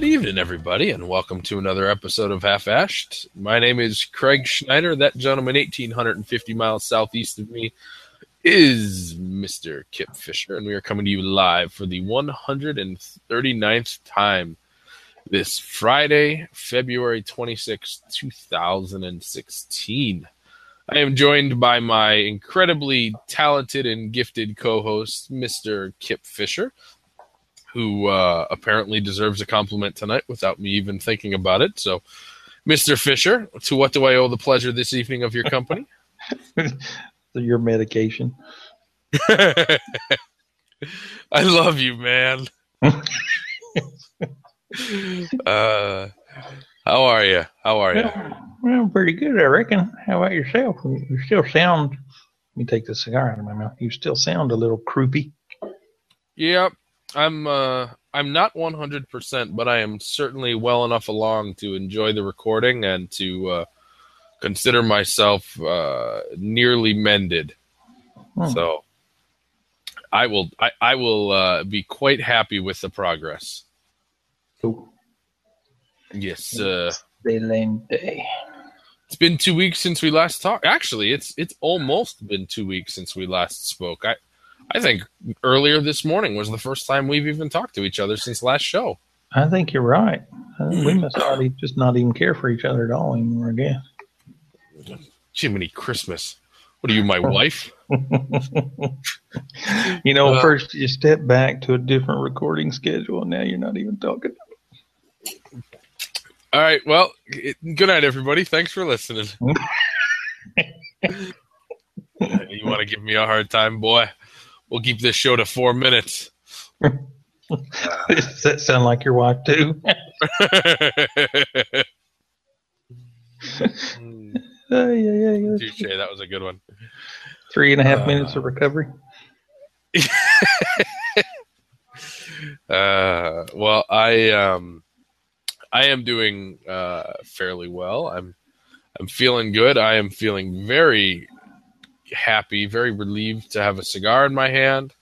Good evening, everybody, and welcome to another episode of Half-Ashed. My name is Craig Schneider. That gentleman 1,850 miles southeast of me is Mr. Kip Fisher, and we are coming to you live for the 139th time this Friday, February 26, 2016. I am joined by my incredibly talented and gifted co-host, Mr. Kip Fisher, who apparently deserves a compliment tonight without me even thinking about it. So, Mr. Fisher, to what do I owe the pleasure this evening of your company? Your medication. I love you, man. How are you? Well, I'm pretty good, I reckon. How about yourself? You still sound... Let me take the cigar out of my mouth. You still sound a little croupy. Yep. I'm not 100%, but I am certainly well enough along to enjoy the recording and to consider myself nearly mended. So I will be quite happy with the progress. Cool. Yes. It's been 2 weeks since we last talked. Actually, it's almost been 2 weeks since we last spoke. I think earlier this morning was the first time we've even talked to each other since last show. I think you're right. We must already just not even care for each other at all anymore, I guess. Jiminy Christmas. What are you, my wife? You know, first you step back to a different recording schedule, and now you're not even talking. All right. Well, good night, everybody. Thanks for listening. You want to give me a hard time, boy? We'll keep this show to 4 minutes. Does that sound like your wife, too? Yeah. Touche, that was a good one. 3.5 minutes of recovery. Well, I am doing fairly well. I'm feeling good. I am feeling very happy, very relieved to have a cigar in my hand,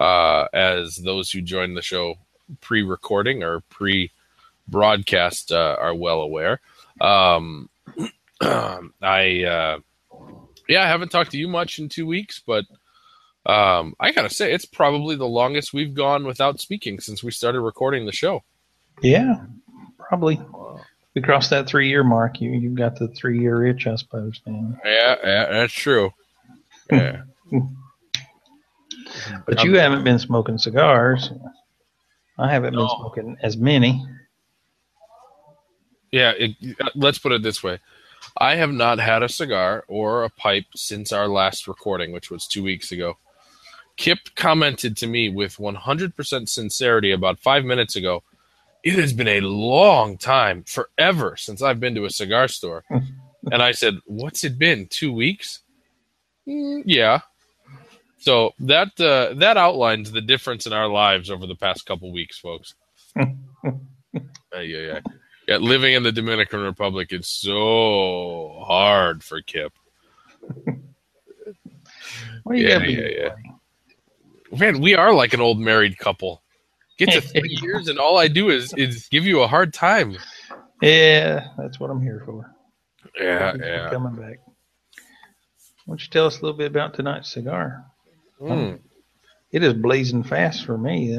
as those who joined the show pre-recording or pre-broadcast are well aware. I haven't talked to you much in 2 weeks, but I gotta say it's probably the longest we've gone without speaking since we started recording the show. Yeah, probably. We crossed that 3-year mark. You've got the 3-year itch, I suppose, man. Yeah, that's true. Yeah. But you haven't been smoking cigars. I haven't been smoking as many. Yeah, let's put it this way. I have not had a cigar or a pipe since our last recording, which was 2 weeks ago. Kip commented to me with 100% sincerity about 5 minutes ago, "It has been a long time, forever, since I've been to a cigar store." And I said, "What's it been, 2 weeks?" Yeah. So that outlines the difference in our lives over the past couple weeks, folks. Yeah, living in the Dominican Republic is so hard for Kip. Man, we are like an old married couple. Get to 3 years and all I do is give you a hard time. Yeah, that's what I'm here for. Yeah. Coming back. Why don't you tell us a little bit about tonight's cigar? It is blazing fast for me.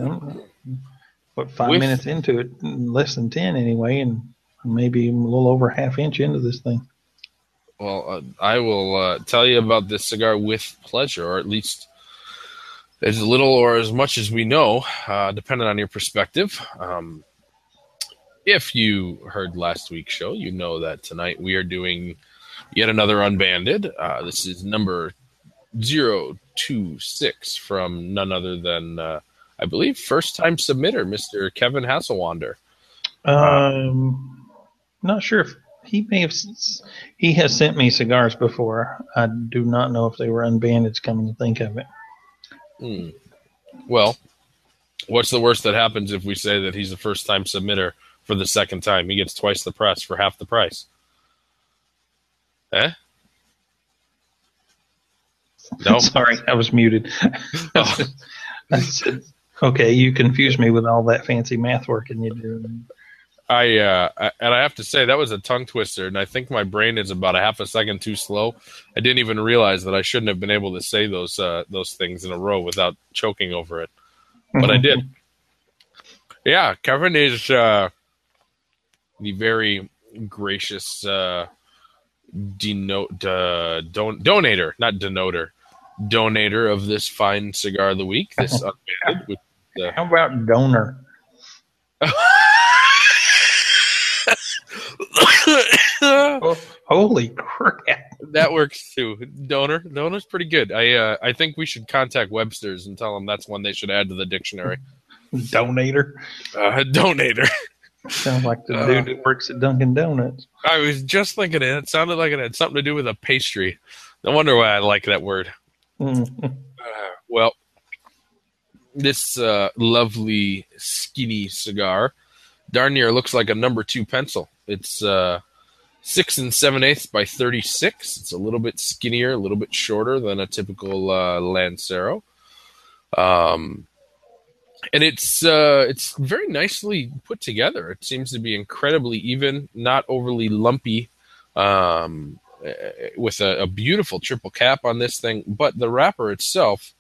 What, 5 minutes into it, less than 10 anyway, and maybe a little over half inch into this thing. Well, I will tell you about this cigar with pleasure, or at least as little or as much as we know, depending on your perspective. If you heard last week's show, you know that tonight we are doing yet another unbanded. This is number 026 from none other than, I believe, first-time submitter, Mr. Kevin Hasselwander. Not sure if he has sent me cigars before. I do not know if they were unbanded, coming to think of it. Well, what's the worst that happens if we say that he's a first-time submitter for the second time? He gets twice the press for half the price. Eh? No? Sorry, I was muted. I said, okay, you confused me with all that fancy math work and you do. I have to say that was a tongue twister, and I think my brain is about a half a second too slow. I didn't even realize that I shouldn't have been able to say those things in a row without choking over it, but I did. Yeah, Kevin is the very gracious donator of this fine cigar of the week. This unbanded. With the... How about donor? Oh, holy crap! That works too. Donor's pretty good. I think we should contact Webster's and tell them that's one they should add to the dictionary. Donator. Sounds like the dude that works at Dunkin' Donuts. I was just thinking it sounded like it had something to do with a pastry. No wonder why I like that word. Well, this lovely skinny cigar darn near looks like a #2 pencil. It's 6 7/8 by 36. It's a little bit skinnier, a little bit shorter than a typical Lancero. And it's very nicely put together. It seems to be incredibly even, not overly lumpy, with a beautiful triple cap on this thing. But the wrapper itself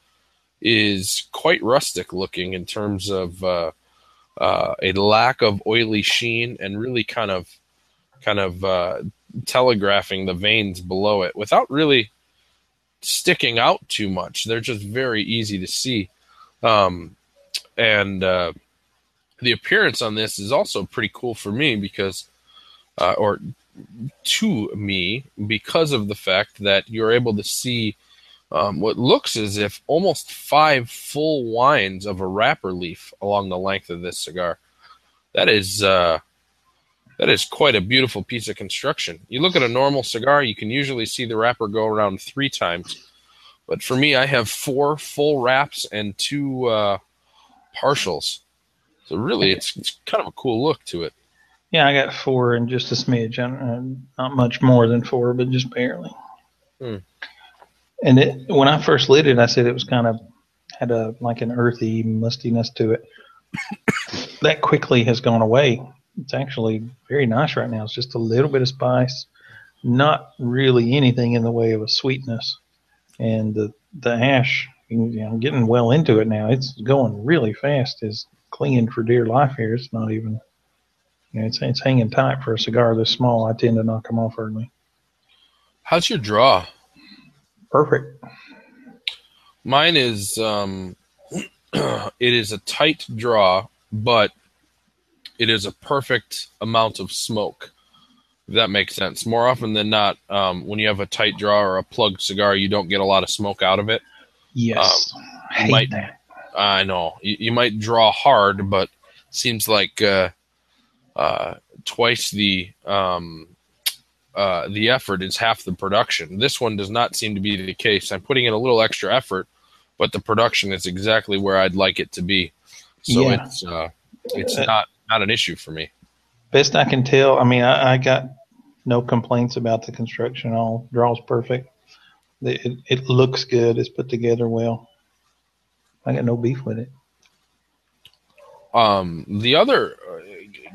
is quite rustic looking in terms of a lack of oily sheen and really kind of telegraphing the veins below it without really sticking out too much. They're just very easy to see. And the appearance on this is also pretty cool for me because of the fact that you're able to see what looks as if almost 5 full winds of a wrapper leaf along the length of this cigar. That is quite a beautiful piece of construction. You look at a normal cigar, you can usually see the wrapper go around 3 times. But for me, I have 4 full wraps and 2... partials. So really, it's kind of a cool look to it. Yeah, I got 4 and just a smidge. Not much more than 4, but just barely. And when I first lit it, I said it was kind of had an earthy mustiness to it. That quickly has gone away. It's actually very nice right now. It's just a little bit of spice, not really anything in the way of a sweetness, and the ash. I'm getting well into it now. It's going really fast. It's clinging for dear life here. It's not even, it's hanging tight for a cigar this small. I tend to knock them off early. How's your draw? Perfect. Mine is, it is a tight draw, but it is a perfect amount of smoke. If that makes sense. More often than not, when you have a tight draw or a plugged cigar, you don't get a lot of smoke out of it. Yes, I hate that. I know. You might draw hard, but seems like twice the effort is half the production. This one does not seem to be the case. I'm putting in a little extra effort, but the production is exactly where I'd like it to be. So yeah. It's not an issue for me. Best I can tell, I mean, I got no complaints about the construction. All draws perfect. It looks good. It's put together well. I got no beef with it. The other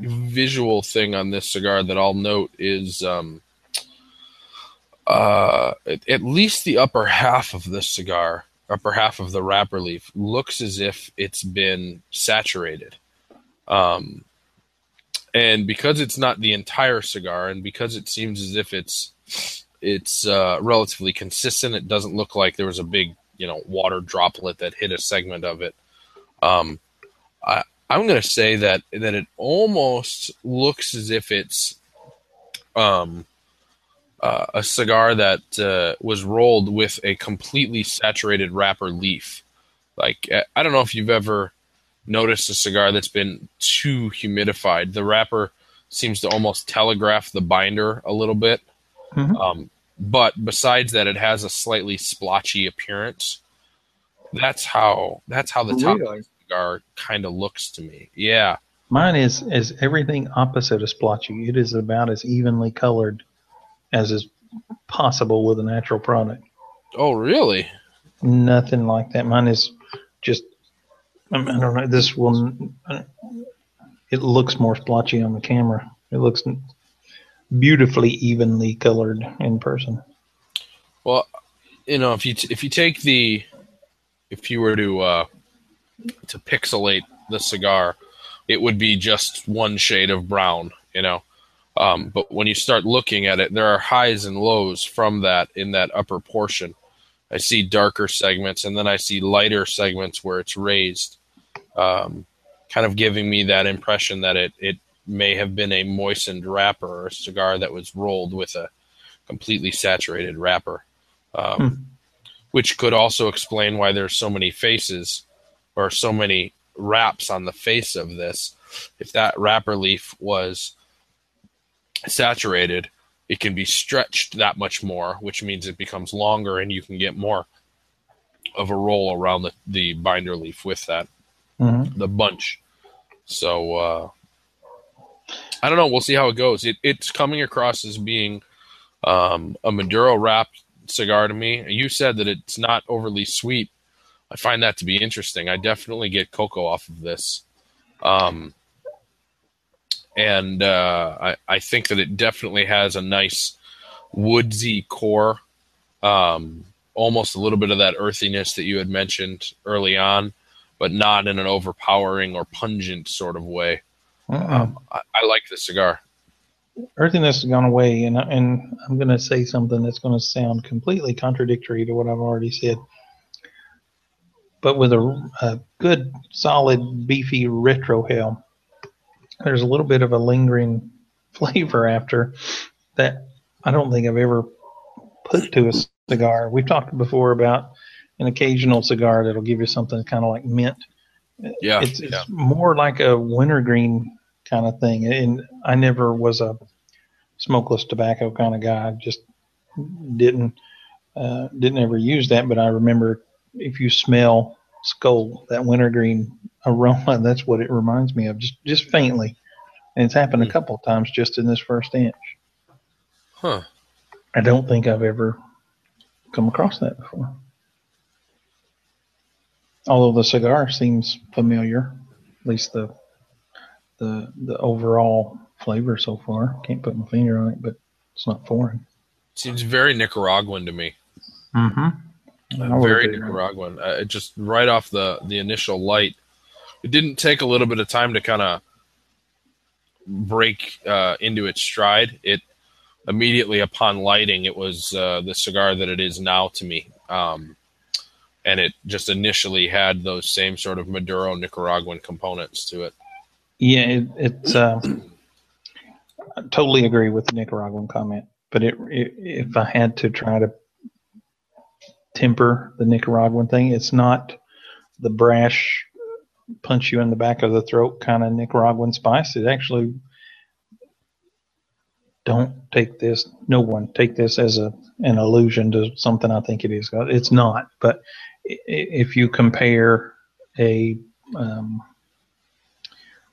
visual thing on this cigar that I'll note is at least the upper half of this cigar, upper half of the wrapper leaf, looks as if it's been saturated. And because it's not the entire cigar, and because it seems as if it's relatively consistent. It doesn't look like there was a big, water droplet that hit a segment of it. I'm going to say that it almost looks as if it's a cigar that was rolled with a completely saturated wrapper leaf. Like, I don't know if you've ever noticed a cigar that's been too humidified. The wrapper seems to almost telegraph the binder a little bit. But besides that, it has a slightly splotchy appearance. That's how the top of the cigar kind of looks to me. Yeah, mine is everything opposite of splotchy. It is about as evenly colored as is possible with a natural product. Oh, really? Nothing like that. Mine is just I don't know. This will it looks more splotchy on the camera. It looks beautifully evenly colored in person. Well, you know, if you were to pixelate the cigar, it would be just one shade of brown, you know. But when you start looking at it, there are highs and lows from that in that upper portion. I see darker segments, and then I see lighter segments where it's raised, kind of giving me that impression that it may have been a moistened wrapper or a cigar that was rolled with a completely saturated wrapper, which could also explain why there's so many faces or so many wraps on the face of this. If that wrapper leaf was saturated, it can be stretched that much more, which means it becomes longer and you can get more of a roll around the binder leaf with that, the bunch. So I don't know. We'll see how it goes. It's coming across as being a Maduro wrap cigar to me. You said that it's not overly sweet. I find that to be interesting. I definitely get cocoa off of this. And I think that it definitely has a nice woodsy core, almost a little bit of that earthiness that you had mentioned early on, but not in an overpowering or pungent sort of way. I like this cigar. Earthiness has gone away, and I'm going to say something that's going to sound completely contradictory to what I've already said. But with a good, solid, beefy retrohale, there's a little bit of a lingering flavor after that I don't think I've ever put to a cigar. We've talked before about an occasional cigar that'll give you something kind of like mint. Yeah, it's more like a wintergreen kind of thing. And I never was a smokeless tobacco kind of guy. I just didn't ever use that. But I remember if you smell Skull, that wintergreen aroma, that's what it reminds me of, just faintly. And it's happened a couple of times just in this first inch. Huh. I don't think I've ever come across that before. Although the cigar seems familiar, at least the overall flavor so far. Can't put my finger on it, but it's not foreign. Seems very Nicaraguan to me. Very Nicaraguan. It just right off the initial light, it didn't take a little bit of time to kind of break into its stride. It immediately upon lighting, it was the cigar that it is now to me. And it just initially had those same sort of Maduro Nicaraguan components to it. Yeah, it's I totally agree with the Nicaraguan comment. But if I had to try to temper the Nicaraguan thing, it's not the brash, punch you in the back of the throat kind of Nicaraguan spice. It actually, no one take this as an allusion to something I think it is. It's not, but if you compare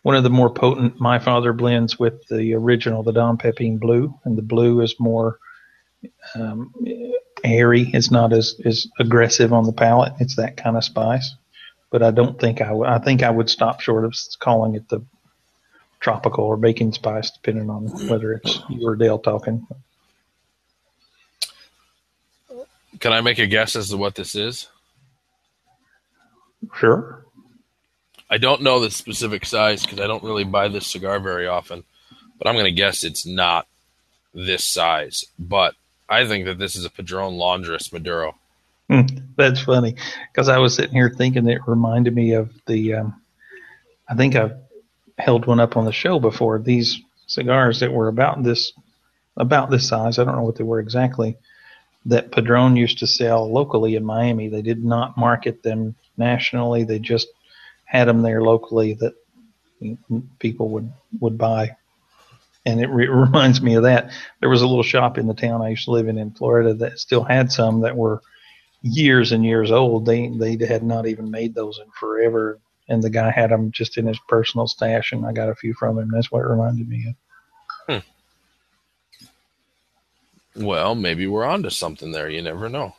one of the more potent My Father blends with the original, the Dom Pepin Blue, and the blue is more airy. It's not as aggressive on the palate. It's that kind of spice. But I don't think I think I would stop short of calling it the tropical or baking spice, depending on whether it's you or Dale talking. Can I make a guess as to what this is? Sure. I don't know the specific size because I don't really buy this cigar very often, but I'm going to guess it's not this size. But I think that this is a Padron Londres Maduro. That's funny because I was sitting here thinking it reminded me of the I think I've held one up on the show before. These cigars that were about this size, I don't know what they were exactly, that Padron used to sell locally in Miami. They did not market them nationally. They just had them there locally that people would buy. And it reminds me of that. There was a little shop in the town I used to live in Florida that still had some that were years and years old. They had not even made those in forever. And the guy had them just in his personal stash, and I got a few from him. That's what it reminded me of. Well, maybe we're onto something there. You never know.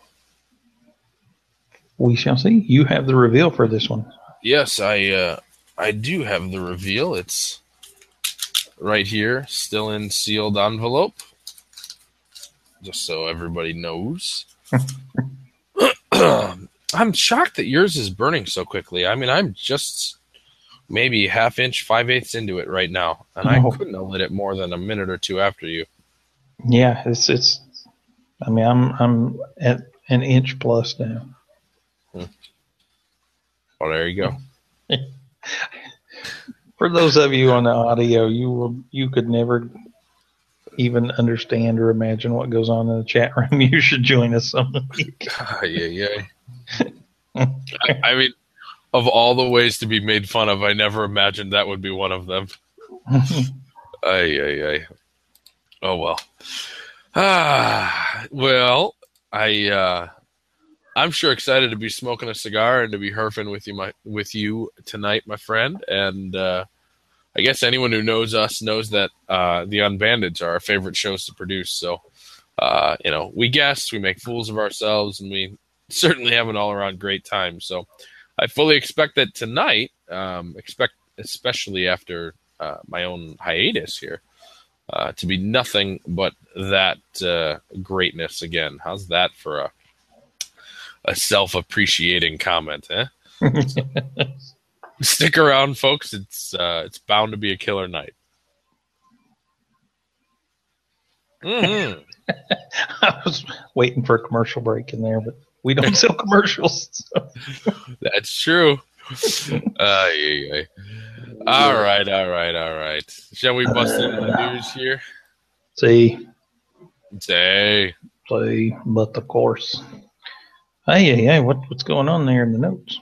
We shall see. You have the reveal for this one. Yes, I do have the reveal. It's right here, still in sealed envelope, just so everybody knows. I'm shocked that yours is burning so quickly. I mean, I'm just maybe half inch, 5/8 into it right now, and I couldn't have lit it more than a minute or two after you. Yeah, it's. I mean, I'm at an inch plus now. Well, there you go. For those of you on the audio, you could never even understand or imagine what goes on in the chat room. You should join us on the week. I mean, of all the ways to be made fun of, I never imagined that would be one of them. Oh, well. Well, I'm sure excited to be smoking a cigar and to be herfing with you, tonight, my friend. And I guess anyone who knows us knows that the Unbandeds are our favorite shows to produce. So, we guess, we make fools of ourselves, and we certainly have an all-around great time. So I fully expect that tonight, especially after my own hiatus here, to be nothing but that greatness again. How's that for a self-appreciating comment, eh? So, stick around, folks. It's bound to be a killer night. Mm-hmm. I was waiting for a commercial break in there, but we don't sell commercials. So. That's true. All right. Shall we bust into the news here? See, but of course. Hey, what's going on there in the notes?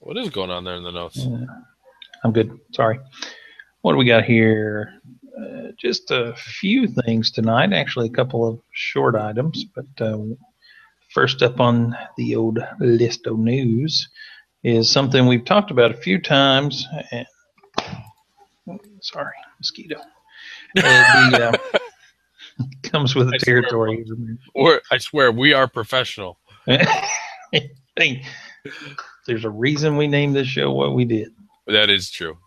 What is going on there in the notes? I'm good. Sorry. What do we got here? Just a few things tonight. Actually, a couple of short items. But first up on the old list of news is something we've talked about a few times. And, sorry, mosquito. Comes with the territory. I swear, we are professional. There's a reason we named this show what we did. That is true.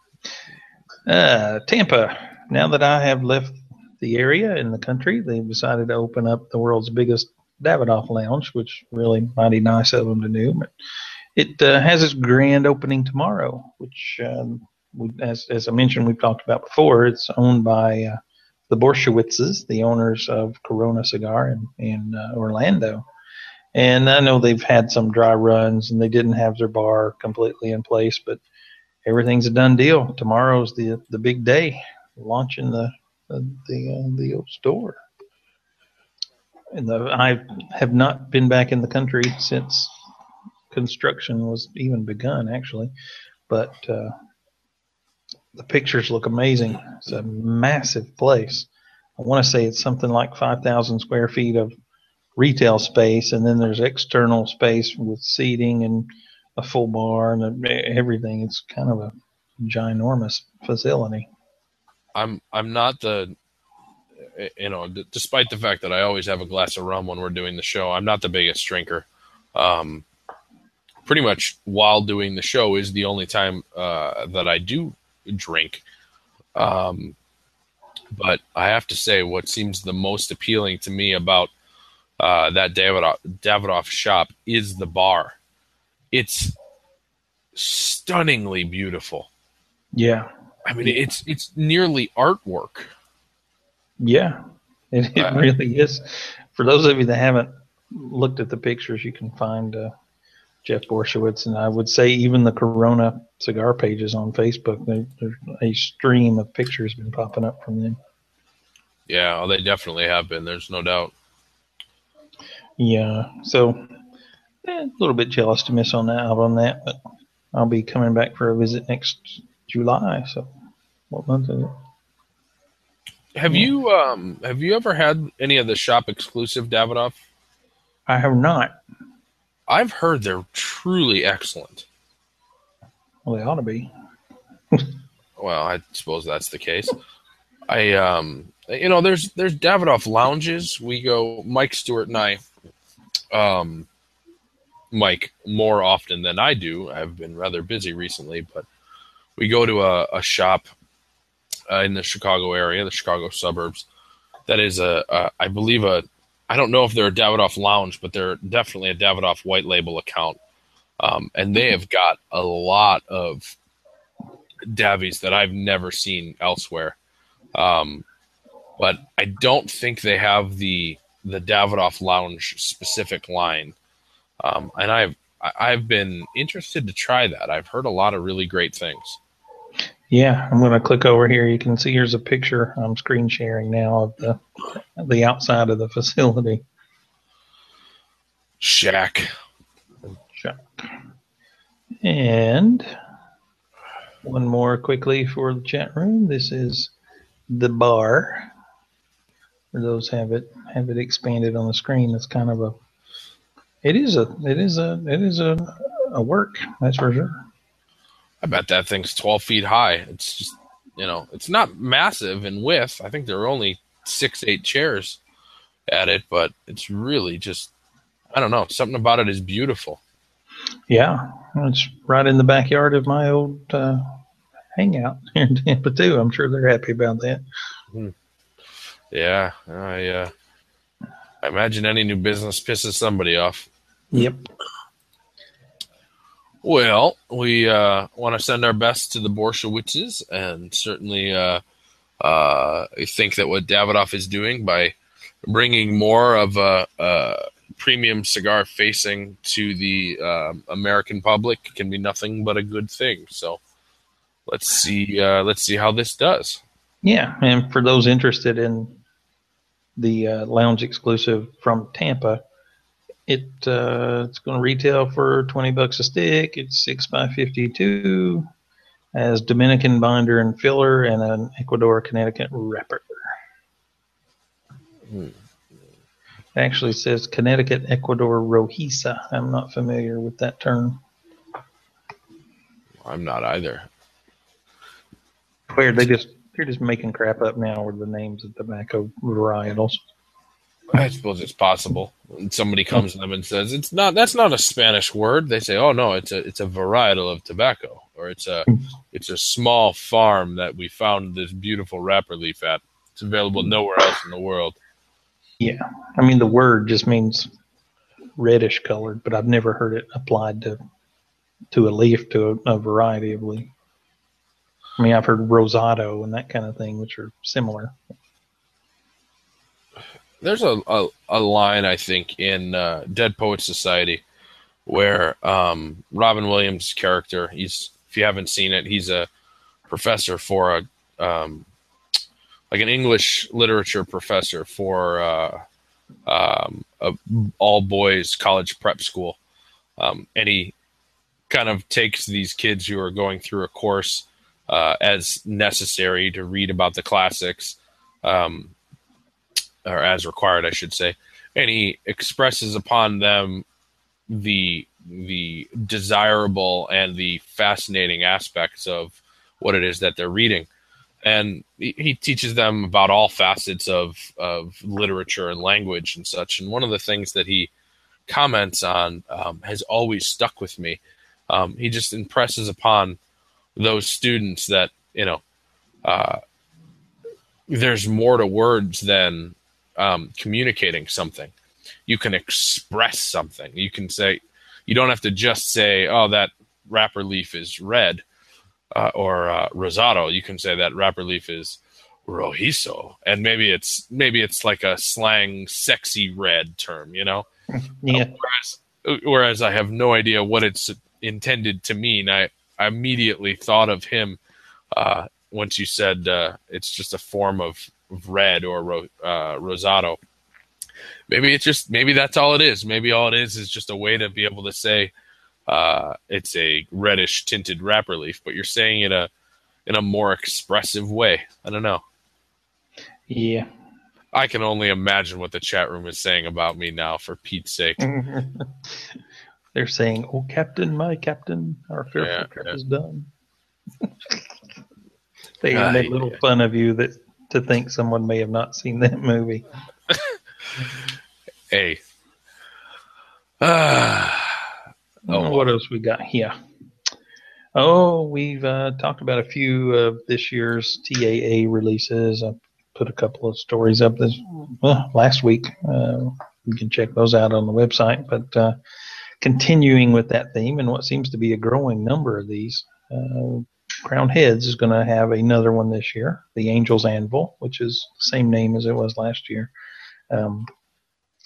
Tampa. Now that I have left the area in the country, they've decided to open up the world's biggest Davidoff lounge, which really mighty nice of them to do. But it has its grand opening tomorrow, which, as I mentioned, we've talked about before. It's owned by the Borshowitzes, the owners of Corona Cigar in Orlando. And I know they've had some dry runs, and they didn't have their bar completely in place, but everything's a done deal. Tomorrow's the big day, launching the old store. And I have not been back in the country since construction was even begun, actually. But the pictures look amazing. It's a massive place. I want to say it's something like 5,000 square feet of retail space, and then there's external space with seating and a full bar and everything. It's kind of a ginormous facility. I'm not despite the fact that I always have a glass of rum when we're doing the show, I'm not the biggest drinker. Pretty much while doing the show is the only time that I do drink. But I have to say, what seems the most appealing to me about that Davidoff shop is the bar. It's stunningly beautiful. Yeah, I mean it's nearly artwork. Yeah, it really is. For those of you that haven't looked at the pictures, you can find Jeff Borshowitz, and I would say even the Corona cigar pages on Facebook, there's a stream of pictures been popping up from them. Yeah, they definitely have been. There's no doubt. Yeah, so a little bit jealous to miss out on that, but I'll be coming back for a visit next July. So, what month is it? Have you ever had any of the shop exclusive Davidoff? I have not. I've heard they're truly excellent. Well, they ought to be. Well, I suppose that's the case. There's Davidoff lounges. We go, Mike Stewart and I. Mike more often than I do. I've been rather busy recently, but we go to a shop in the Chicago area, the Chicago suburbs. That is I believe I don't know if they're a Davidoff lounge, but they're definitely a Davidoff white label account. And they have got a lot of Davies that I've never seen elsewhere. But I don't think they have the Davidoff lounge specific line. And I've been interested to try that. I've heard a lot of really great things. Yeah, I'm going to click over here. You can see here's a picture I'm screen sharing now of the outside of the facility. Shack. And one more quickly for the chat room. This is the bar. For those have it expanded on the screen. It's kind of a work, that's for sure. I bet that thing's 12 feet high. It's just, it's not massive in width. I think there are only 6-8 chairs at it, but it's really just, I don't know, something about it is beautiful. Yeah, it's right in the backyard of my old hangout here in Tampa too. I'm sure they're happy about that. Mm-hmm. Yeah, I imagine any new business pisses somebody off. Yep. Well, we want to send our best to the Borsha Witches, and certainly I think that what Davidoff is doing by bringing more of a premium cigar facing to the American public can be nothing but a good thing. So let's see how this does. Yeah, and for those interested in the lounge exclusive from Tampa, It's going to retail for $20 a stick. It's 6x52, as Dominican binder and filler, and an Ecuador, Connecticut wrapper. It actually says Connecticut, Ecuador, Rojisa. I'm not familiar with that term. I'm not either. Weird. They're just making crap up now with the names of tobacco varietals. I suppose it's possible. When somebody comes to them and says that's not a Spanish word, they say, "Oh no, it's a varietal of tobacco, or it's a small farm that we found this beautiful wrapper leaf at. It's available nowhere else in the world." Yeah, I mean the word just means reddish colored, but I've never heard it applied to a leaf, to a variety of leaf. I mean, I've heard rosado and that kind of thing, which are similar. There's a line, I think, in Dead Poets Society where Robin Williams' character, if you haven't seen it, he's a professor for an English literature professor for a all-boys college prep school. And he kind of takes these kids who are going through a course as necessary to read about the classics, or as required, I should say, and he expresses upon them the desirable and the fascinating aspects of what it is that they're reading. And he teaches them about all facets of literature and language and such. And one of the things that he comments on has always stuck with me. He just impresses upon those students that, there's more to words than communicating something. You can express something. You can say, you don't have to just say, "Oh, that wrapper leaf is red," or rosado. You can say that wrapper leaf is rojizo, and maybe it's like a slang, sexy red term, Yeah. Whereas I have no idea what it's intended to mean. I immediately thought of him once you said it's just a form of red or rosado. Maybe that's all it is. Maybe all it is just a way to be able to say it's a reddish tinted wrapper leaf, but you're saying it in a more expressive way. I don't know. Yeah. I can only imagine what the chat room is saying about me now, for Pete's sake. They're saying, "Oh, Captain, my Captain, our fearful trip is done." They made little fun of you to think someone may have not seen that movie. Hey. What else we got here? Oh, we've talked about a few of this year's TAA releases. I put a couple of stories up this last week. You can check those out on the website. But continuing with that theme and what seems to be a growing number of these, Crown Heads is going to have another one this year, the Angel's Anvil, which is the same name as it was last year. I'm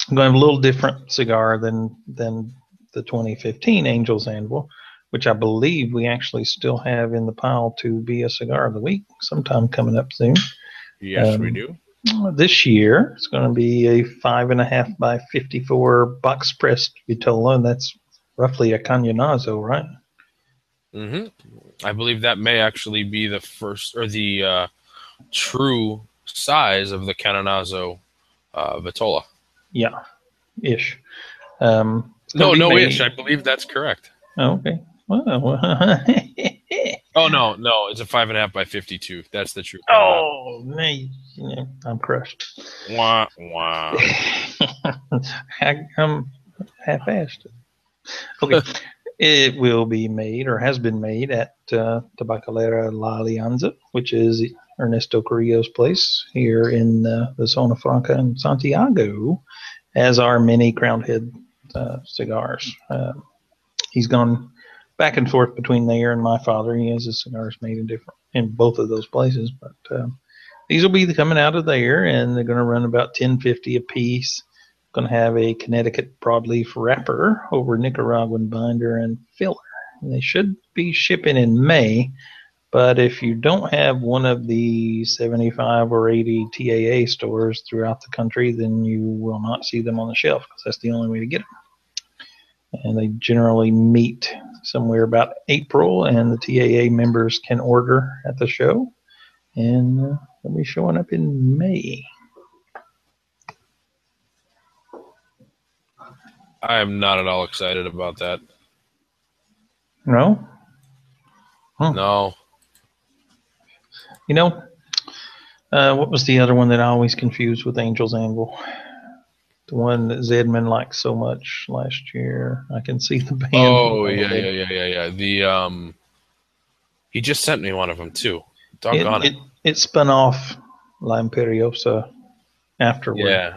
going to have a little different cigar than the 2015 Angel's Anvil, which I believe we actually still have in the pile to be a cigar of the week sometime coming up soon. Yes, we do. This year, it's going to be a 5.5 by 54 box pressed Vitola, and that's roughly a Cañonazo, right? Mm-hmm. I believe that may actually be the first or the true size of the Cañonazo Vitola. Yeah, ish. I believe that's correct. Okay. Wow. Oh, no. It's a 5.5 by 52. That's the truth. Oh, man. I'm crushed. Wah. I'm half-assed. Okay. It will be made or has been made at Tabacalera La Alianza, which is Ernesto Carrillo's place here in the Zona Franca in Santiago, as are many Crown Head cigars. He's gone back and forth between there and My Father. He has his cigars made in both of those places. But these will be coming out of there, and they're going to run about $10.50 a piece. Going to have a Connecticut broadleaf wrapper over Nicaraguan binder and filler. And they should be shipping in May, but if you don't have one of the 75 or 80 TAA stores throughout the country, then you will not see them on the shelf because that's the only way to get them. And they generally meet somewhere about April, and the TAA members can order at the show, and they'll be showing up in May. I am not at all excited about that. No? Huh. No. You know, what was the other one that I always confused with Angel's Anvil? The one that Zedman liked so much last year. I can see the band. Oh, yeah. The he just sent me one of them, too. Doggone it. It spun off La Imperiosa afterward. Yeah.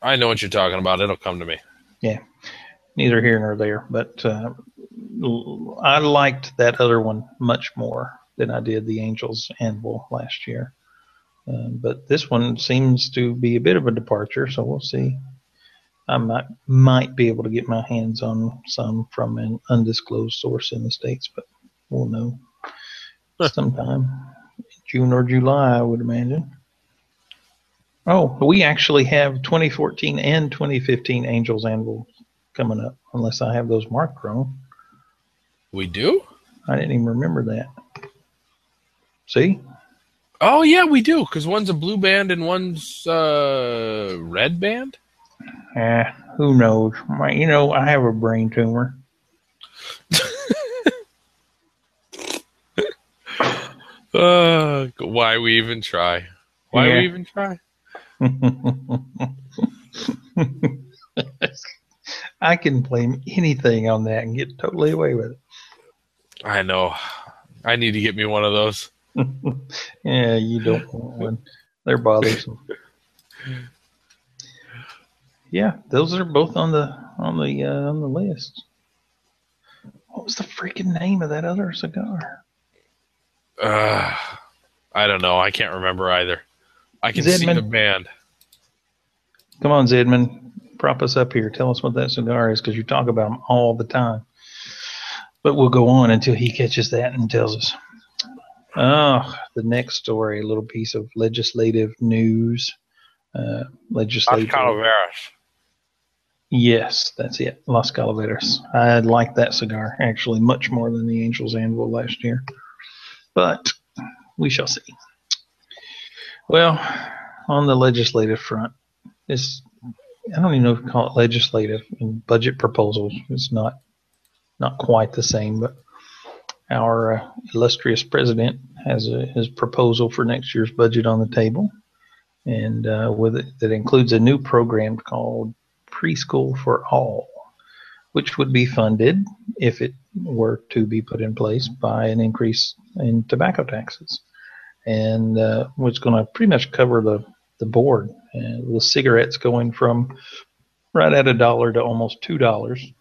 I know what you're talking about. It'll come to me. Yeah, neither here nor there, but I liked that other one much more than I did the Angel's Anvil last year. But this one seems to be a bit of a departure, so we'll see. I might be able to get my hands on some from an undisclosed source in the States, but we'll know sometime. June or July, I would imagine. Oh, we actually have 2014 and 2015 Angel's Anvil coming up, unless I have those marked wrong. We do? I didn't even remember that. See? Oh, yeah, we do, because one's a blue band and one's red band? Who knows? You know, I have a brain tumor. Why we even try? Why we even try? I can blame anything on that and get totally away with it. I know. I need to get me one of those. Yeah, you don't want one. They're bothersome. Yeah, those are both on the list. What was the freaking name of that other cigar? I don't know. I can't remember either. I can see the band. Come on, Zedman. Prop us up here. Tell us what that cigar is, because you talk about them all the time. But we'll go on until he catches that and tells us. Oh, the next story, a little piece of legislative news. Las Calaveras. Yes, that's it. Las Calaveras. I like that cigar, actually, much more than the Angel's Anvil last year. But we shall see. Well, on the legislative front, I don't even know if you call it legislative and budget proposals. It's not quite the same, but our illustrious president has his proposal for next year's budget on the table, and that includes a new program called Preschool for All. which would be funded, if it were to be put in place, by an increase in tobacco taxes, and which is going to pretty much cover the board, with cigarettes going from right at $1 to almost $2.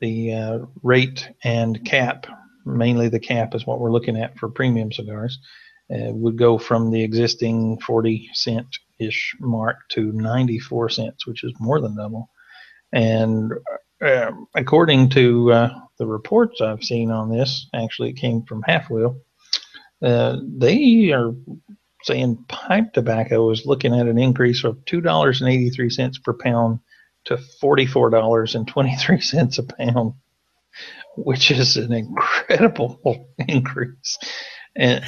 The rate and cap, mainly the cap is what we're looking at for premium cigars, would go from the existing 40-cent-ish mark to 94 cents, which is more than double. And according to the reports I've seen on this, actually it came from Half Wheel, they are saying pipe tobacco is looking at an increase of $2.83 per pound to $44.23 a pound, which is an incredible increase. And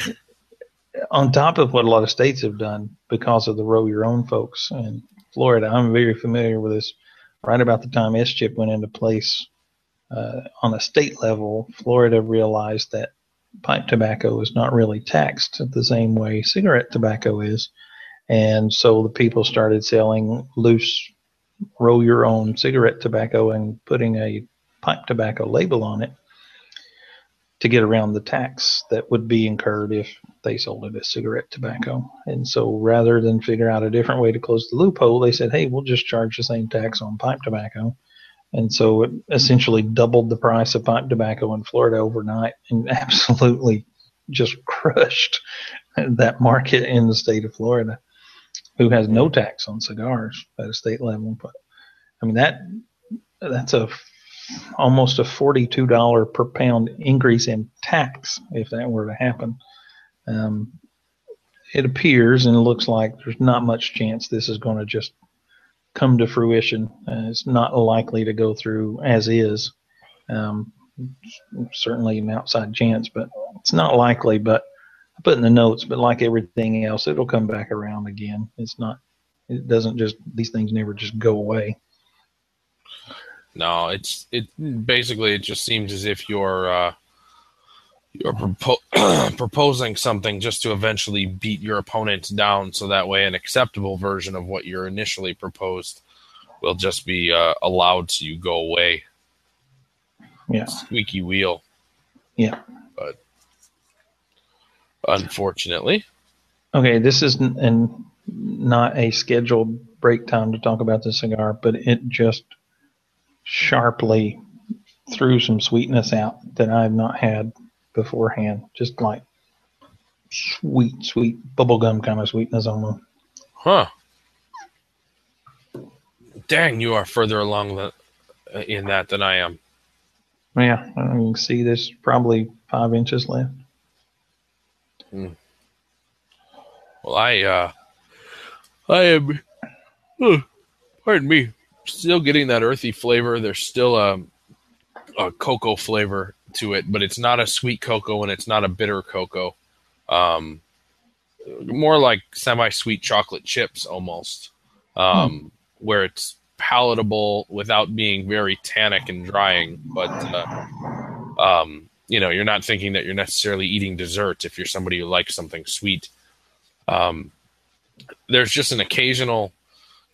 on top of what a lot of states have done because of the row your own folks. In Florida, I'm very familiar with this. Right about the time S-chip went into place on a state level, Florida realized that pipe tobacco is not really taxed the same way cigarette tobacco is. And so the people started selling loose, roll-your-own cigarette tobacco and putting a pipe tobacco label on it to get around the tax that would be incurred if they sold it as cigarette tobacco. And so rather than figure out a different way to close the loophole, they said, hey, we'll just charge the same tax on pipe tobacco. And so it essentially doubled the price of pipe tobacco in Florida overnight and absolutely just crushed that market in the state of Florida, who has no tax on cigars at a state level. But I mean, that's a almost a $42 per pound increase in tax if that were to happen. It appears and looks like there's not much chance this is going to just come to fruition. It's not likely to go through as is. Certainly an outside chance, but it's not likely. But I put in the notes, but like everything else, it'll come back around again. It doesn't just, these things never just go away. No, it just seems as if you're proposing something just to eventually beat your opponents down, so that way an acceptable version of what you're initially proposed will just be allowed to go away. Yeah, squeaky wheel. Yeah, but unfortunately. Okay, this is not a scheduled break time to talk about the cigar, but it just sharply threw some sweetness out that I've not had beforehand. Just like sweet, sweet bubblegum kind of sweetness on them. Huh. Dang, you are further along in that than I am. Yeah, I can see there's probably 5 inches left. Mm. Well, I am... pardon me. Still getting that earthy flavor. There's still a cocoa flavor to it, but it's not a sweet cocoa and it's not a bitter cocoa. More like semi-sweet chocolate chips almost, where it's palatable without being very tannic and drying. But you're not thinking that you're necessarily eating dessert if you're somebody who likes something sweet. There's just an occasional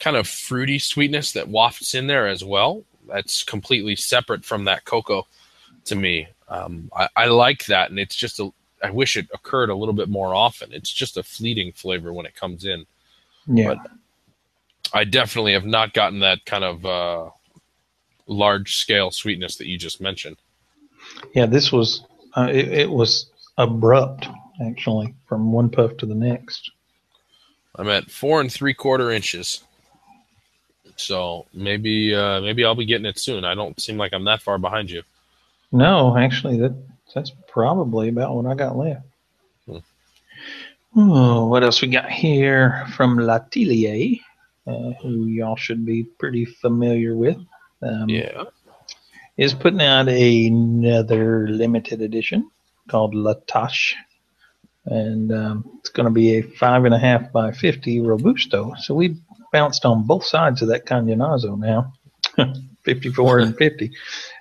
kind of fruity sweetness that wafts in there as well. That's completely separate from that cocoa to me. I like that, and it's just I wish it occurred a little bit more often. It's just a fleeting flavor when it comes in. Yeah. But I definitely have not gotten that kind of large-scale sweetness that you just mentioned. Yeah, this was it was abrupt, actually, from one puff to the next. I'm at 4 3/4 inches. So maybe I'll be getting it soon. I don't seem like I'm that far behind you. No, actually, that's probably about what I got left. Oh, what else we got here from L'Atelier, who y'all should be pretty familiar with. Is putting out another limited edition called L'Atelier. And it's going to be a 5.5 by 50 Robusto. So we bounced on both sides of that Cañonazo now, 54 and 50.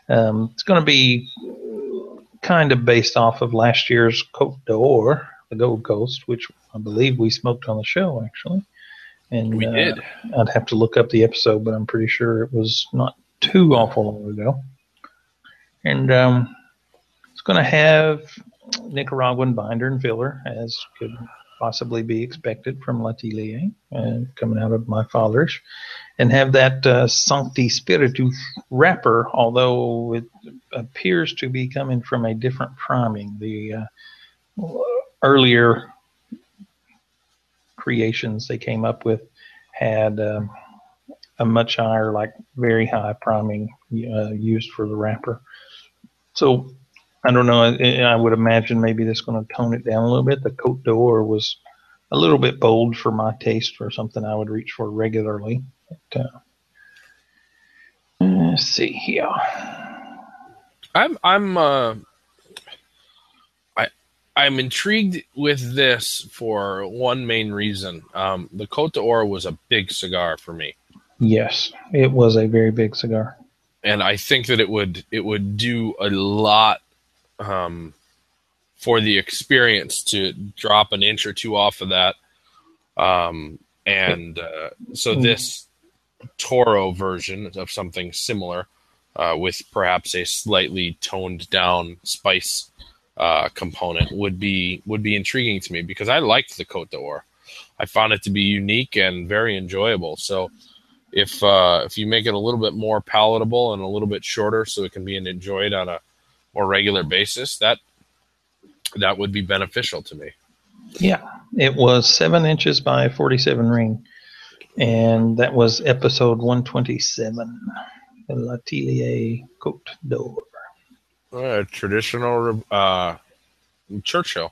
It's going to be kind of based off of last year's Cote d'Or, the Gold Coast, which I believe we smoked on the show, actually. And we did. I'd have to look up the episode, but I'm pretty sure it was not too awful long ago. And it's going to have Nicaraguan binder and filler, as could possibly be expected from L'Atelier, coming out of My Father's, and have that Sancti Spiritus wrapper, although it appears to be coming from a different priming. The earlier creations they came up with had a much higher, like very high priming used for the wrapper. So I don't know. I would imagine maybe that's going to tone it down a little bit. The Cote d'Or was a little bit bold for my taste, for something I would reach for regularly. But, let's see here. I'm intrigued with this for one main reason. The Cote d'Or was a big cigar for me. Yes, it was a very big cigar, and I think that it would do a lot for the experience to drop an inch or two off of that. So this Toro version of something similar with perhaps a slightly toned down spice component would be intriguing to me, because I liked the Cote d'Or. I found it to be unique and very enjoyable. So if you make it a little bit more palatable and a little bit shorter so it can be enjoyed on a or regular basis, that would be beneficial to me. Yeah, it was 7 inches by 47 ring, and that was episode 127, the L'Atelier Cote d'Or. Traditional Churchill,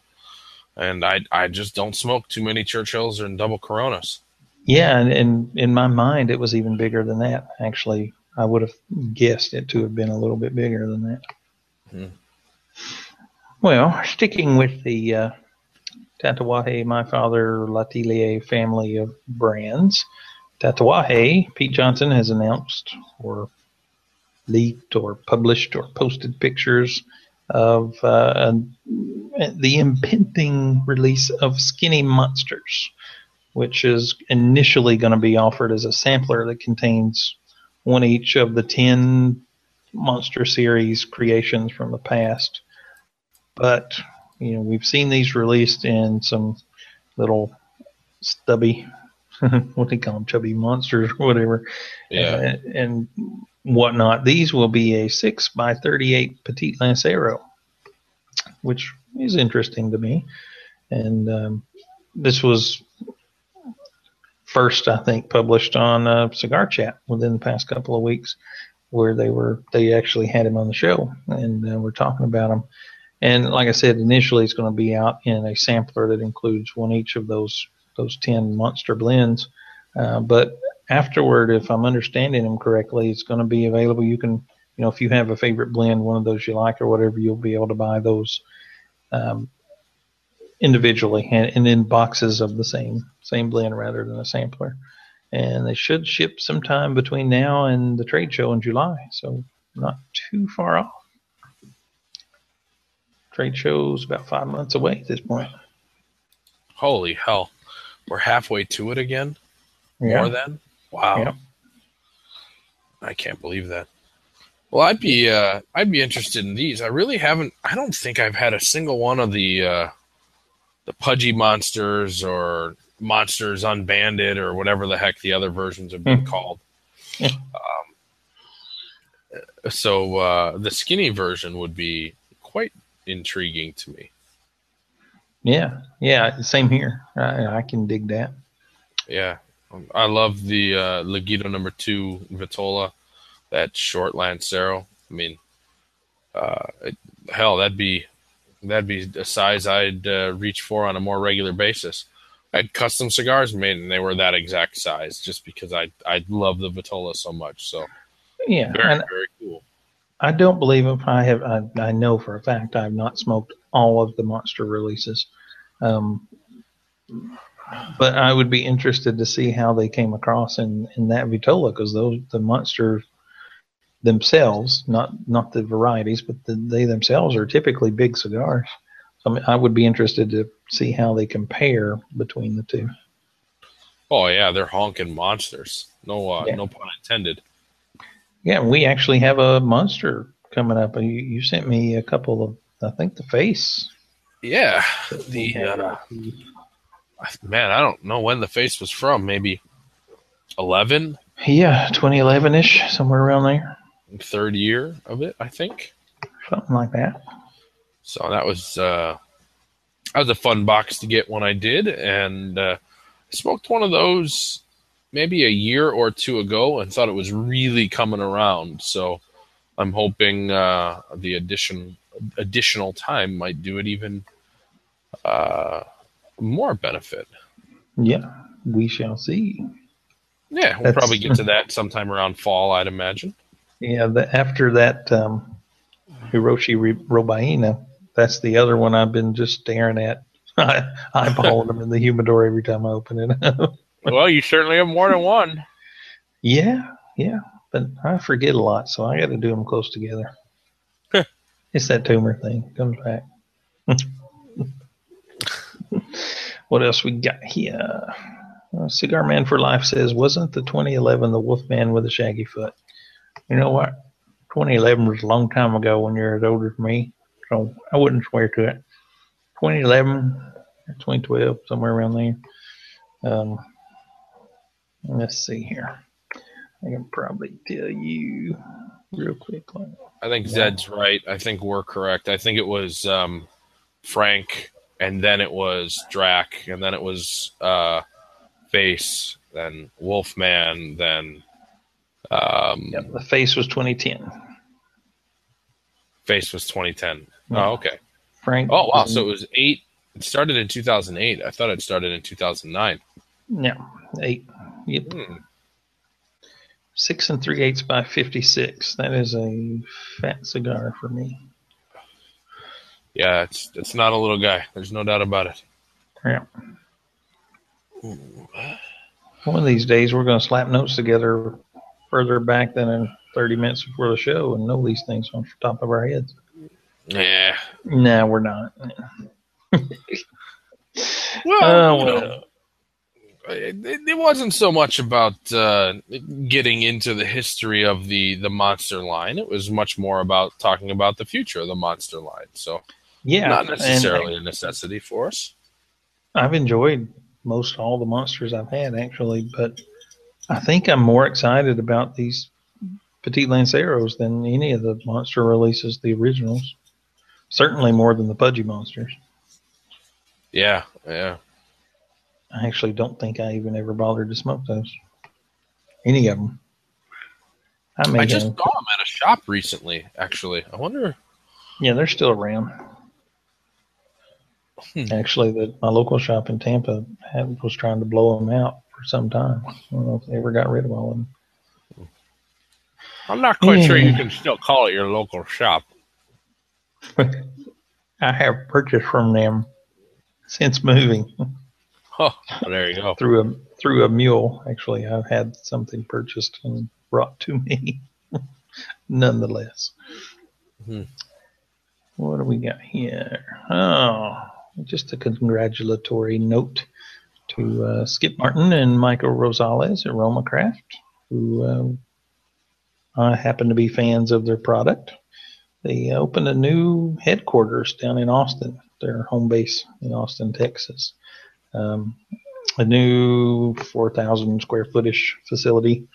and I just don't smoke too many Churchills and double Coronas. Yeah, and in my mind it was even bigger than that. Actually, I would have guessed it to have been a little bit bigger than that. Well, sticking with the Tatuaje, My Father, L'Atelier family of brands, Tatuaje, Pete Johnson has announced or leaked or published or posted pictures of the impending release of Skinny Monsters, which is initially going to be offered as a sampler that contains one each of the 10 Monster series creations from the past. But we've seen these released in some little stubby what do they call them, chubby monsters or whatever, and whatnot. These will be a 6 by 38 Petit Lancero, which is interesting to me. And this was first, I think, published on Cigar Chat within the past couple of weeks, where they actually had him on the show, and we're talking about him. And like I said, initially it's going to be out in a sampler that includes one each of those 10 monster blends. But afterward, if I'm understanding him correctly, it's going to be available. You can, if you have a favorite blend, one of those you like or whatever, you'll be able to buy those individually and in boxes of the same blend rather than a sampler. And they should ship sometime between now and the trade show in July, so not too far off. Trade show's about 5 months away at this point. Holy hell. We're halfway to it again? Yeah. More than? Wow. Yeah. I can't believe that. Well, I'd be interested in these. I don't think I've had a single one of the Pudgy Monsters or Monsters Unbanded or whatever the heck the other versions have been called. So the Skinny version would be quite intriguing to me. Yeah, same here. I can dig that. Yeah, I love the Ligero #2 Vitola, that short Lancero. I mean, hell, that'd be a size I'd reach for on a more regular basis. I had custom cigars made, and they were that exact size, just because I love the Vitola so much. So yeah, very, very cool. I don't believe if I have. I know for a fact I've not smoked all of the Monster releases, but I would be interested to see how they came across in that Vitola, because the Monsters themselves, not the varieties, but they themselves are typically big cigars. I would be interested to see how they compare between the two. Oh yeah, they're honking monsters. No pun intended. Yeah, we actually have a monster coming up. You sent me a couple of, I think, the face. Yeah. Man, I don't know when the face was from. Maybe 11? Yeah, 2011-ish, somewhere around there. Third year of it, I think. Something like that. So that was a fun box to get when I did. And I smoked one of those maybe a year or two ago and thought it was really coming around. So I'm hoping the additional time might do it even more benefit. Yeah, we shall see. Yeah, we'll probably get to that sometime around fall, I'd imagine. Yeah, after that Hiroshi Robaina, that's the other one I've been just staring at. I'm holding them in the humidor every time I open it up. Well, you certainly have more than one. Yeah. But I forget a lot, so I got to do them close together. It's that tumor thing. Comes back. What else we got here? Cigar Man for Life says, wasn't the 2011 the Wolfman with a shaggy foot? You know what? 2011 was a long time ago when you're as old as me, so I wouldn't swear to it. 2011, 2012, somewhere around there. Let's see here. I can probably tell you real quickly. I think Zed's right. I think we're correct. I think it was Frank, and then it was Drac, and then it was Face, then Wolfman, then... yep, the Face was 2010. Face was 2010. Yeah. Oh, okay. Frank. Oh, wow. So it was 8. It started in 2008. I thought it started in 2009. No, 8. Yep. 6 3/8 by 56. That is a fat cigar for me. Yeah, it's not a little guy. There's no doubt about it. Yeah. Ooh. One of these days, we're going to slap notes together further back than in 30 minutes before the show and know these things on top of our heads. Yeah. No, we're not. Well, it wasn't so much about getting into the history of the Monster line. It was much more about talking about the future of the Monster line. So yeah, not necessarily a necessity for us. I've enjoyed most all the Monsters I've had, actually, but I think I'm more excited about these Petit Lanceros than any of the Monster releases, the originals. Certainly more than the Pudgy Monsters. Yeah. I actually don't think I even ever bothered to smoke those. Any of them. I just saw them at a shop recently, actually. I wonder... Yeah, they're still around. Actually, my local shop in Tampa was trying to blow them out for some time. I don't know if they ever got rid of all of them. I'm not quite sure you can still call it your local shop. I have purchased from them since moving. Oh, there you go. Through a mule, actually. I've had something purchased and brought to me, nonetheless. Mm-hmm. What do we got here? Oh, just a congratulatory note to Skip Martin and Michael Rosales at RomaCraft, who happen to be fans of their product. They opened a new headquarters down in Austin, their home base in Austin, Texas. A new 4,000 square footish facility.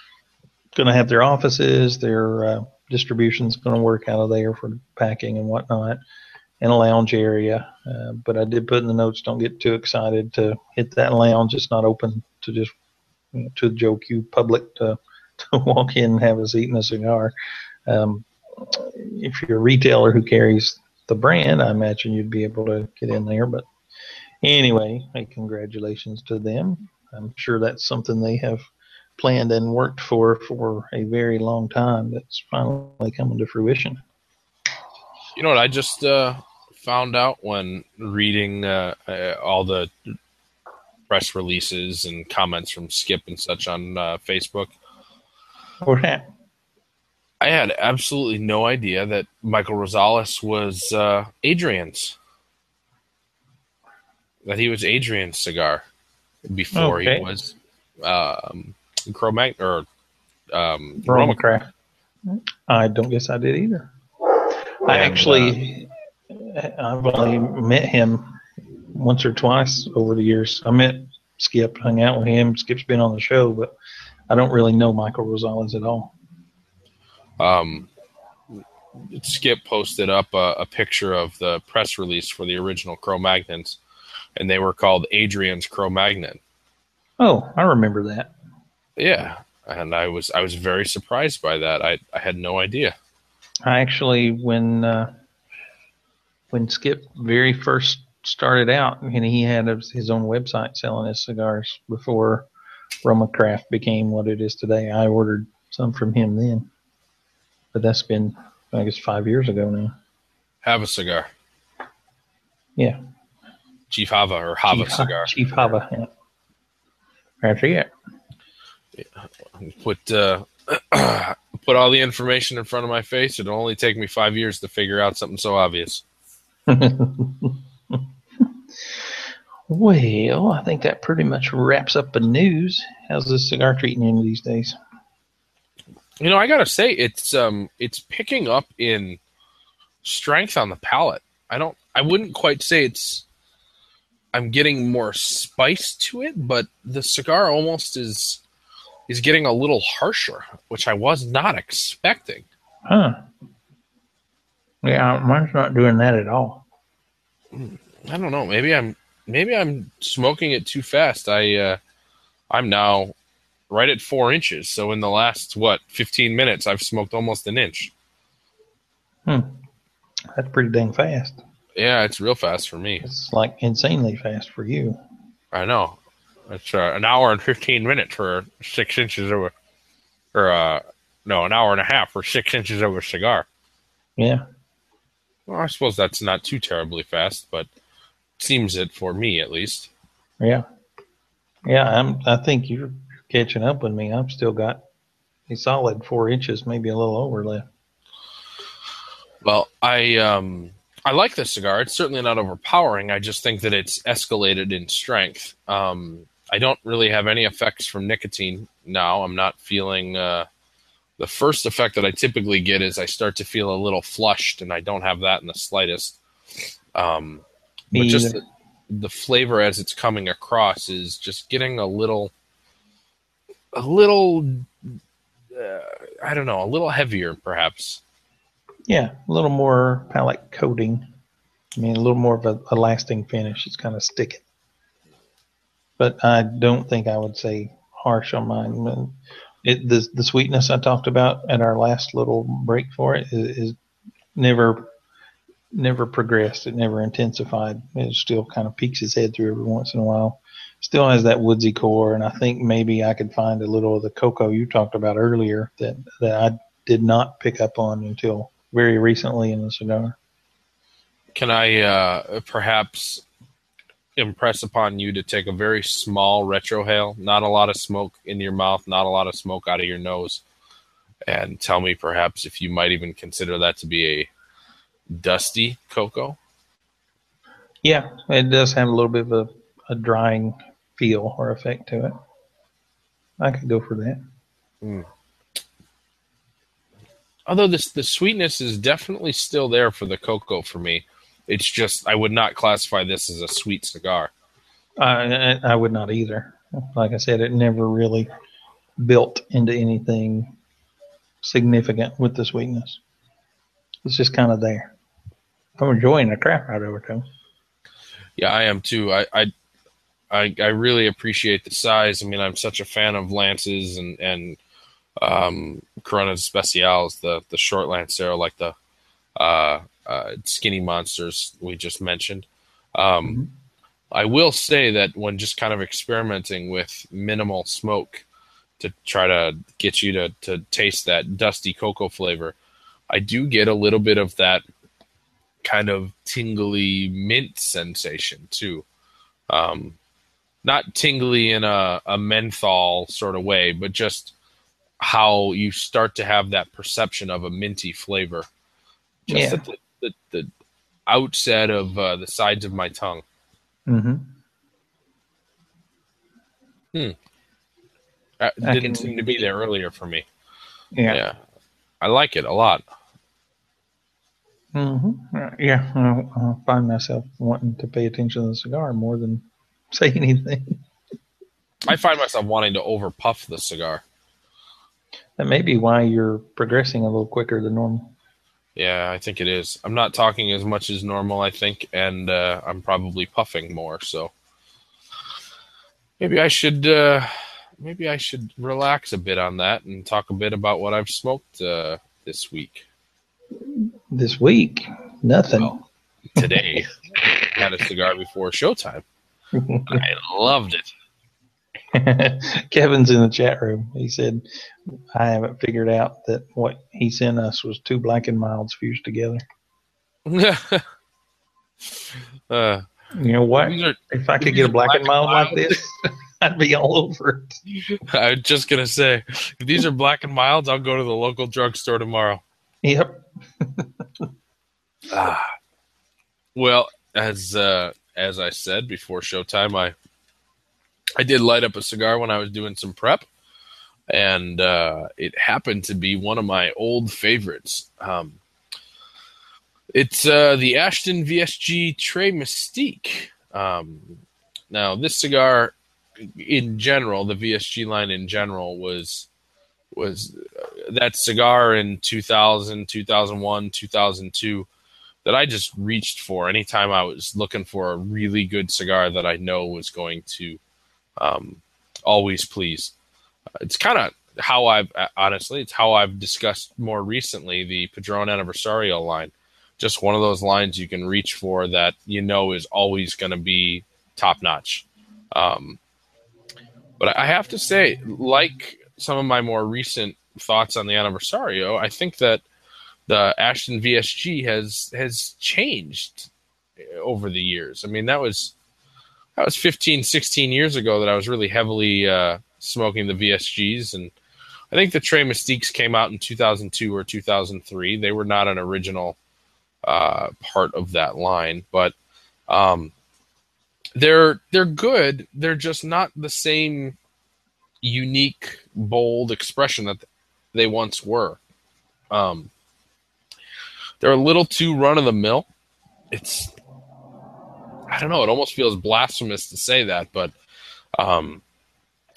Going to have their offices, their distribution's going to work out of there for packing and whatnot, and a lounge area. But I did put in the notes, don't get too excited to hit that lounge. It's not open to just to the Joe Q public to walk in and have us eating a cigar. If you're a retailer who carries the brand, I imagine you'd be able to get in there, but anyway, congratulations to them. I'm sure that's something they have planned and worked for a very long time that's finally coming to fruition. You know what I just found out when reading all the press releases and comments from Skip and such on Facebook? What happened? I had absolutely no idea that Michael Rosales was Adrian's. That he was Adrian's cigar before he was Chromacraft. I don't guess I did either. I actually, I've only met him once or twice over the years. I met Skip, hung out with him. Skip's been on the show, but I don't really know Michael Rosales at all. Skip posted up a picture of the press release for the original Cro-Magnons, and they were called Adrian's Cro-Magnon. Oh, I remember that. Yeah, and I was very surprised by that. I had no idea. I actually, when Skip very first started out, and he had his own website selling his cigars before RomaCraft became what it is today, I ordered some from him then. But that's been, I guess, 5 years ago now. Have a cigar. Yeah. Chief Hava or Hava Chief cigar. Chief Hava, yeah. I forget. Yeah. Put all the information in front of my face. It'll only take me 5 years to figure out something so obvious. Well, I think that pretty much wraps up the news. How's the cigar treating you these days? You know, I gotta say, it's picking up in strength on the palate. I wouldn't quite say I'm getting more spice to it, but the cigar almost is getting a little harsher, which I was not expecting. Huh. Yeah, mine's not doing that at all. I don't know. Maybe I'm smoking it too fast. I'm now right at 4 inches. So in the last 15 minutes, I've smoked almost an inch. That's pretty dang fast. Yeah, it's real fast for me. It's like insanely fast for you. I know. It's an hour and 15 minutes for 6 inches over, or an hour and a half for 6 inches over a cigar. Yeah. Well, I suppose that's not too terribly fast, but seems it for me at least. Yeah. Yeah, I think you're catching up with me. I've still got a solid 4 inches, maybe a little over left. Well, I like this cigar. It's certainly not overpowering. I just think that it's escalated in strength. I don't really have any effects from nicotine now. I'm not feeling the first effect that I typically get is I start to feel a little flushed, and I don't have that in the slightest. But just the flavor as it's coming across is just getting a little heavier, perhaps. Yeah, a little more palate coating. I mean, a little more of a lasting finish. It's kind of sticking. But I don't think I would say harsh on mine. The sweetness I talked about at our last little break for it is never progressed. It never intensified. It still kind of peeks its head through every once in a while. Still has that woodsy core, and I think maybe I could find a little of the cocoa you talked about earlier that I did not pick up on until very recently in the cigar. Can I perhaps impress upon you to take a very small retrohale, not a lot of smoke in your mouth, not a lot of smoke out of your nose, and tell me perhaps if you might even consider that to be a dusty cocoa? Yeah, it does have a little bit of a drying feel or effect to it. I could go for that. Although the sweetness is definitely still there for the cocoa for me. It's just I would not classify this as a sweet cigar. I would not either. Like I said, it never really built into anything significant with the sweetness. It's just kind of there. I'm enjoying the crap out of it, though. Yeah, I am too. I really appreciate the size. I mean, I'm such a fan of Lances and Corona Especiales, the short Lancero, like the Skinny Monsters we just mentioned. I will say that when just kind of experimenting with minimal smoke to try to get you to taste that dusty cocoa flavor, I do get a little bit of that kind of tingly mint sensation too. Not tingly in a menthol sort of way, but just how you start to have that perception of a minty flavor. Just at the outset of the sides of my tongue. That didn't seem to be there earlier for me. Yeah. I like it a lot. Yeah, I find myself wanting to pay attention to the cigar more than say anything. I find myself wanting to overpuff the cigar. That may be why you're progressing a little quicker than normal. Yeah, I think it is. I'm not talking as much as normal, I think, and I'm probably puffing more. So maybe I should relax a bit on that and talk a bit about what I've smoked this week. This week, nothing. Well, today, I had a cigar before showtime. I loved it. Kevin's in the chat room. He said, I haven't figured out that what he sent us was two black and milds fused together. You know what? If I could get a black and mild like this, I'd be all over it. I was just going to say, if these are black and milds, I'll go to the local drugstore tomorrow. Yep. Well, as I said before showtime, I did light up a cigar when I was doing some prep, and it happened to be one of my old favorites. It's the Ashton VSG Tres Mystique. Now, this cigar in general, the VSG line in general, was that cigar in 2000, 2001, 2002 that I just reached for anytime I was looking for a really good cigar that I know was going to always please. It's kind of how I've discussed more recently the Padron Anniversario line. Just one of those lines you can reach for that you know is always going to be top notch. But I have to say, like some of my more recent thoughts on the Anniversario, I think that the Ashton VSG has changed over the years. I mean, that was 15, 16 years ago that I was really heavily smoking the VSGs. And I think the Tres Mystiques came out in 2002 or 2003. They were not an original part of that line. But they're good. They're just not the same unique, bold expression that they once were. They're a little too run-of-the-mill. It's... I don't know. It almost feels blasphemous to say that, but that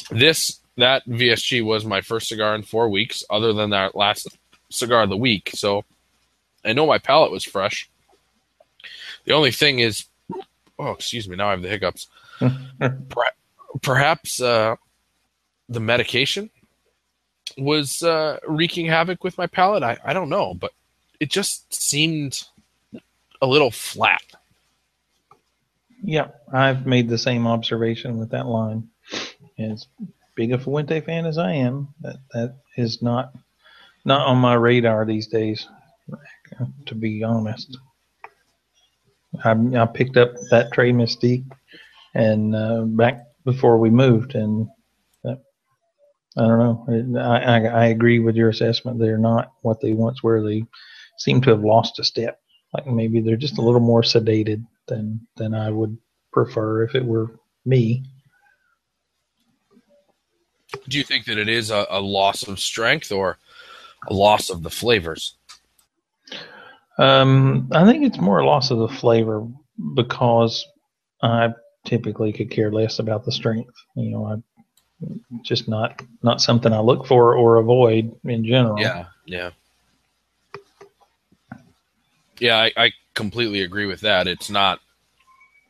VSG was my first cigar in 4 weeks, other than that last cigar of the week. So I know my palate was fresh. The only thing is, now I have the hiccups. Perhaps the medication was wreaking havoc with my palate. I don't know, but it just seemed a little flat. Yeah, I've made the same observation with that line. As big a Fuente fan as I am, that is not on my radar these days, to be honest. I picked up that Tres Mystique and back before we moved, and I don't know. I agree with your assessment. They're not what they once were. They seem to have lost a step. Like maybe they're just a little more sedated than I would prefer if it were me. Do you think that it is a loss of strength or a loss of the flavors? I think it's more a loss of the flavor because I typically could care less about the strength. You know, I'm just not something I look for or avoid in general. Yeah. Yeah, I completely agree with that. It's not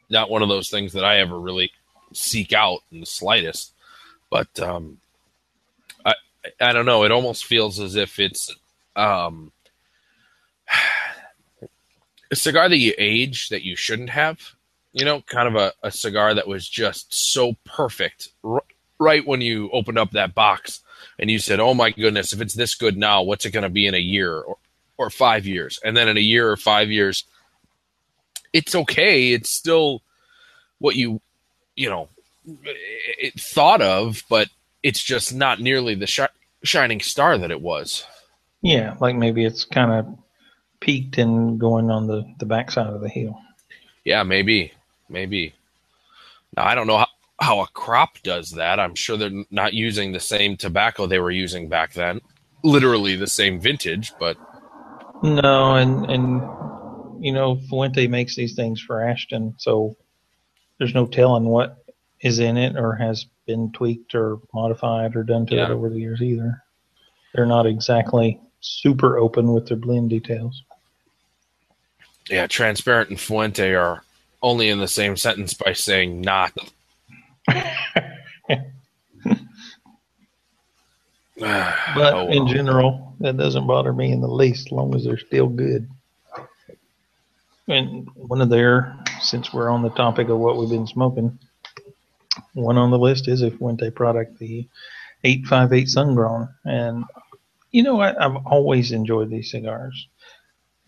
one of those things that I ever really seek out in the slightest. But I don't know. It almost feels as if it's a cigar that you age that you shouldn't have. You know, kind of a cigar that was just so perfect right when you opened up that box and you said, oh, my goodness, if it's this good now, what's it going to be in a year or 5 years? And then in a year or 5 years, it's okay. It's still what you thought of, but it's just not nearly the shining star that it was. Yeah, like maybe it's kind of peaked and going on the backside of the hill. Yeah, maybe. Now, I don't know how a crop does that. I'm sure they're not using the same tobacco they were using back then. literally the same vintage, but no, and you know, Fuente makes these things for Ashton, so there's no telling what is in it or has been tweaked or modified or done to it over the years either. They're not exactly super open with their blend details. Yeah, Transparent and Fuente are only in the same sentence by saying not. But in general, that doesn't bother me in the least, as long as they're still good. And one of their, since we're on the topic of what we've been smoking, one on the list is a Fuente product, the 858 Sungrown. And, you know, I've always enjoyed these cigars.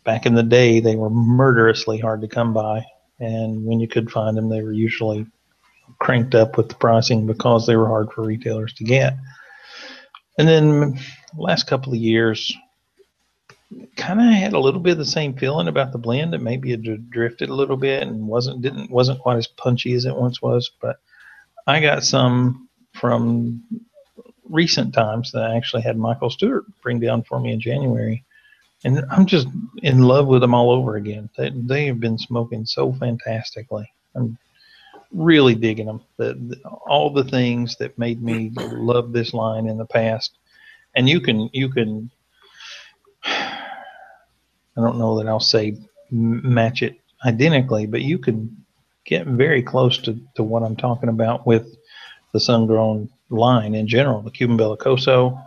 Back in the day, they were murderously hard to come by. And when you could find them, they were usually cranked up with the pricing because they were hard for retailers to get. And then last couple of years, kind of had a little bit of the same feeling about the blend. That maybe it drifted a little bit and wasn't quite as punchy as it once was. But I got some from recent times that I actually had Michael Stewart bring down for me in January. And I'm just in love with them all over again. They have been smoking so fantastically. I'm really digging them. All the things that made me love this line in the past. And you can I don't know that I'll say match it identically, but you could get very close to what I'm talking about with the Sun-Grown line in general. The Cuban Bellicoso,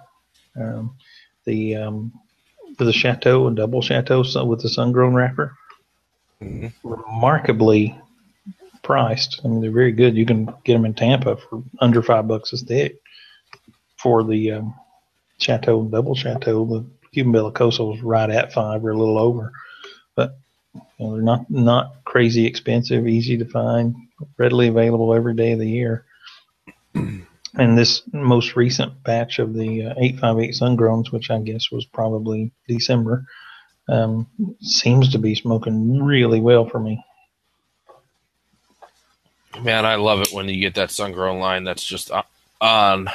the Chateau and Double Chateau with the Sun-Grown wrapper. Mm-hmm. Remarkably priced. I mean, they're very good. You can get them in Tampa for under $5 a stick. For the Chateau and Double Chateau, the Cuban Bellicoso is right at $5 or a little over. But you know, they're not crazy expensive, easy to find, readily available every day of the year. And this most recent batch of the 858 Sungrowns, which I guess was probably December, seems to be smoking really well for me. Man, I love it when you get that Sungrown line that's just on.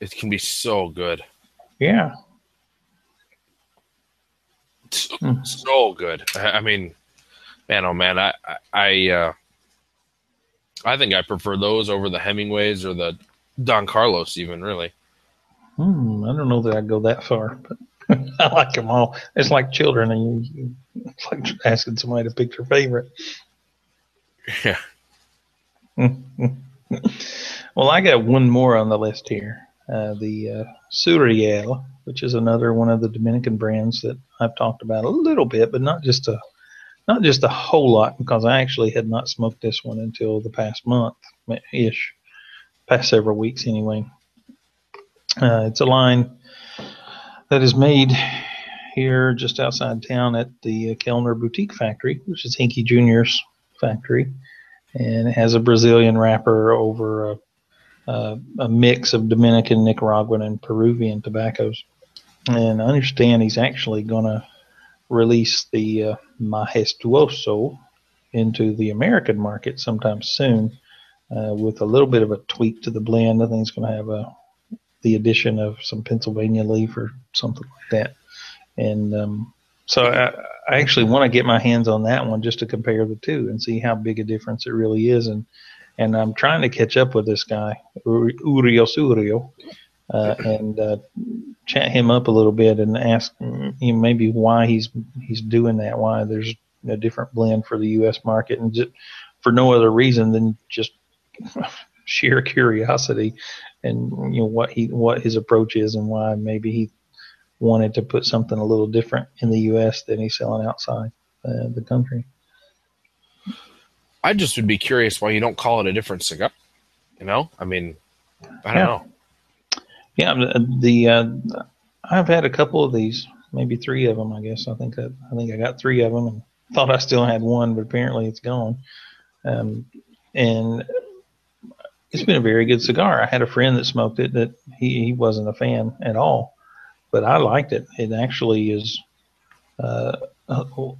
It can be so good. Yeah. So good. I mean, man, oh man, I think I prefer those over the Hemingways or the Don Carlos, even, really. I don't know that I'd go that far, but I like them all. It's like children, and it's like asking somebody to pick their favorite. Yeah. Well, I got one more on the list here. The Surreal, which is another one of the Dominican brands that I've talked about a little bit, but not just a whole lot, because I actually had not smoked this one until the past month-ish, past several weeks anyway. It's a line that is made here just outside town at the Kellner Boutique Factory, which is Hinkie Jr.'s factory, and it has a Brazilian wrapper over a mix of Dominican, Nicaraguan, and Peruvian tobaccos. And I understand he's actually going to release the Majestuoso into the American market sometime soon with a little bit of a tweak to the blend. I think it's going to have the addition of some Pennsylvania leaf or something like that. And so I actually want to get my hands on that one just to compare the two and see how big a difference it really is. And I'm trying to catch up with this guy, Uriel Surio, and chat him up a little bit and ask him maybe why he's doing that, why there's a different blend for the U.S. market, and just for no other reason than just sheer curiosity, and you know what his approach is and why maybe he wanted to put something a little different in the U.S. than he's selling outside the country. I just would be curious why you don't call it a different cigar. You know, I mean, I don't know. Yeah, I've had a couple of these, maybe three of them. I guess I think I got three of them and thought I still had one, but apparently it's gone. And it's been a very good cigar. I had a friend that smoked it that he wasn't a fan at all, but I liked it. It actually is.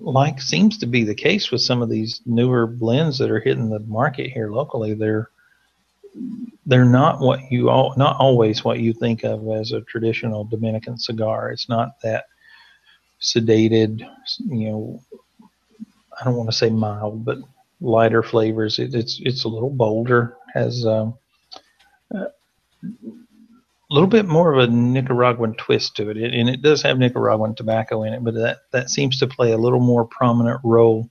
Like seems to be the case with some of these newer blends that are hitting the market here locally, they're not what you all, not always what you think of as a traditional Dominican cigar. It's not that sedated, you know, I don't want to say mild, but lighter flavors. It's a little bolder, has a little bit more of a Nicaraguan twist to it. And it does have Nicaraguan tobacco in it, but that seems to play a little more prominent role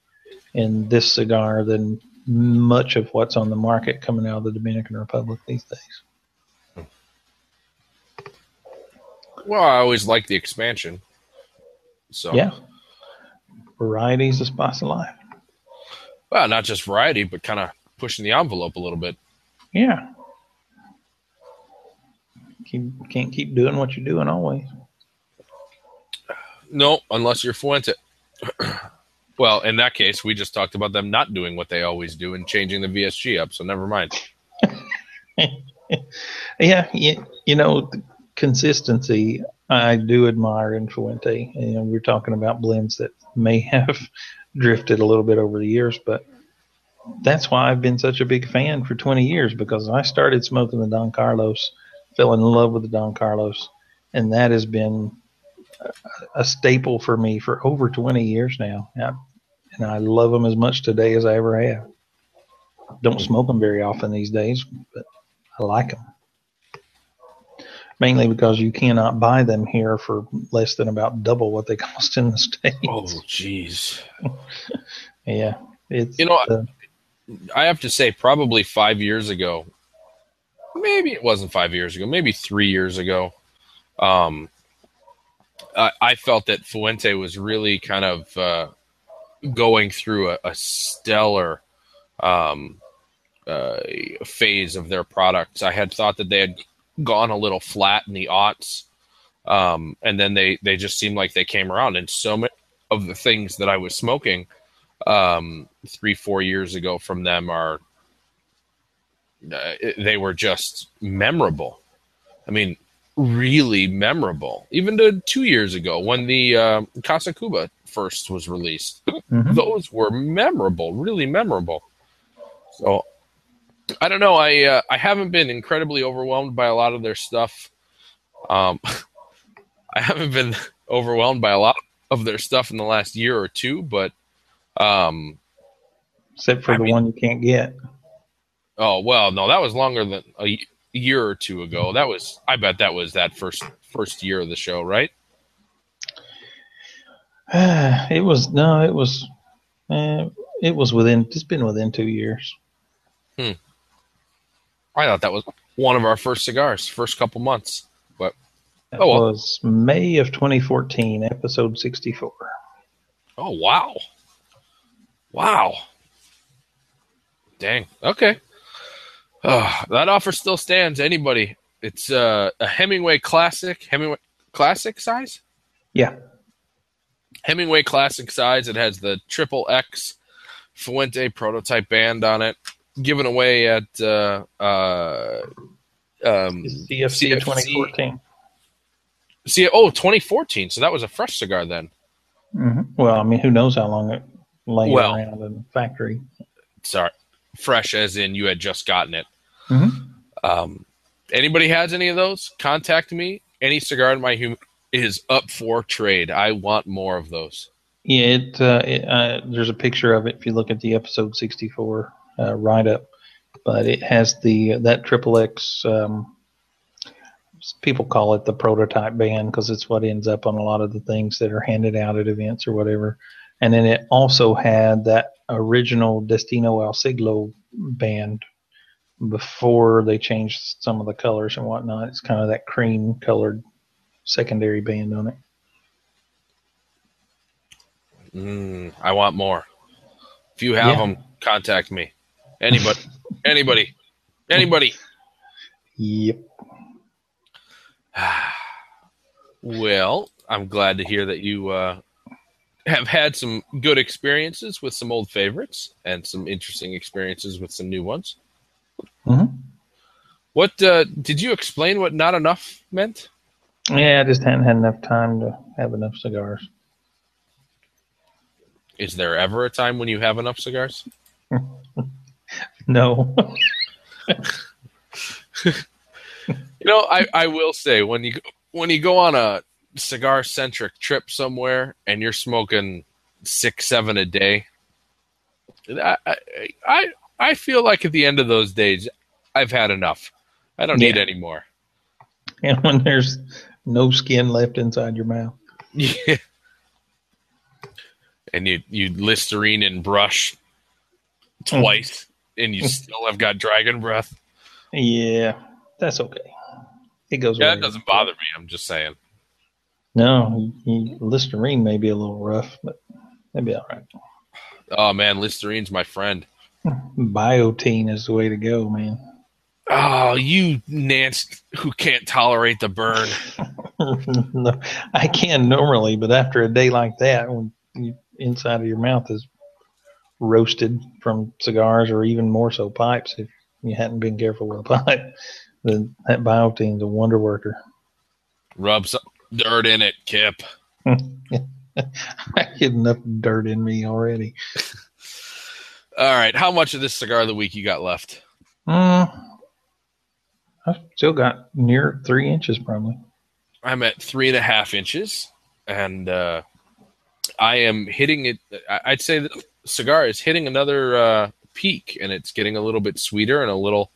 in this cigar than much of what's on the market coming out of the Dominican Republic these days. Well, I always like the expansion. So yeah. Variety is the spice of life. Well, not just variety, but kind of pushing the envelope a little bit. Yeah. You can't keep doing what you're doing always. No, unless you're Fuente. Well, in that case, we just talked about them not doing what they always do and changing the VSG up, so never mind. Yeah, you know, consistency, I do admire in Fuente. You know, we're talking about blends that may have drifted a little bit over the years, but that's why I've been such a big fan for 20 years, because I started smoking the Don Carlos, fell in love with the Don Carlos, and that has been a staple for me for over 20 years now. And I love them as much today as I ever have. Don't smoke them very often these days, but I like them. Mainly because you cannot buy them here for less than about double what they cost in the States. Oh, jeez. Yeah. It's, you know, I have to say probably 5 years ago, maybe it wasn't 5 years ago, maybe 3 years ago, I felt that Fuente was really kind of going through a stellar phase of their products. I had thought that they had gone a little flat in the aughts, and then they just seemed like they came around. And so many of the things that I was smoking 3-4 years ago from them are they were just memorable. I mean, really memorable. Even to 2 years ago when the Casa Cuba first was released, mm-hmm. Those were memorable, really memorable. So I don't know. I haven't been incredibly overwhelmed by a lot of their stuff. I haven't been overwhelmed by a lot of their stuff in the last year or two, but except for one you can't get. Oh well, no, that was longer than a year or two ago. That was, I bet that was that first year of the show, right? It's been within 2 years. I thought that was one of our first cigars, first couple months, but that was May of 2014, episode 64. Oh wow, dang, okay. That offer still stands. Anybody, it's a Hemingway Classic size? Yeah. Hemingway Classic size. It has the XXX Fuente prototype band on it. Given away at CFC 2014. 2014. So that was a fresh cigar then. Mm-hmm. Well, I mean, who knows how long it lay around in the factory. Sorry. Fresh as in you had just gotten it. Mm-hmm. Anybody has any of those, contact me. Any cigar in my humidor is up for trade. I want more of those. Yeah, there's a picture of it if you look at the episode 64 write-up, but it has that XXX, people call it the prototype band because it's what ends up on a lot of the things that are handed out at events or whatever. And then it also had that original Destino El Siglo band before they changed some of the colors and whatnot. It's kind of that cream-colored secondary band on it. I want more. If you have them, contact me. Anybody. Anybody. Yep. Well, I'm glad to hear that you... have had some good experiences with some old favorites and some interesting experiences with some new ones. Mm-hmm. What did you explain what not enough meant? Yeah, I just hadn't had enough time to have enough cigars. Is there ever a time when you have enough cigars? No. I will say, when you go on a cigar-centric trip somewhere and you're smoking 6-7 a day, I feel like at the end of those days, I've had enough. I don't need any more. And when there's no skin left inside your mouth. Yeah. And you Listerine and brush twice, and you still have got dragon breath. Yeah, that's okay. It goes away. That doesn't bother me, I'm just saying. No, Listerine may be a little rough, but that'd be all right. Oh, man, Listerine's my friend. Biotin is the way to go, man. Oh, you Nance who can't tolerate the burn. No, I can normally, but after a day like that, when inside of your mouth is roasted from cigars or even more so pipes, if you hadn't been careful with a pipe, then that biotin's a wonder worker. Rub some dirt in it, Kip. I get enough dirt in me already. All right. How much of this cigar of the week you got left? I've still got near 3 inches, probably. I'm at 3.5 inches, and I am hitting it. I'd say the cigar is hitting another peak, and it's getting a little bit sweeter and a little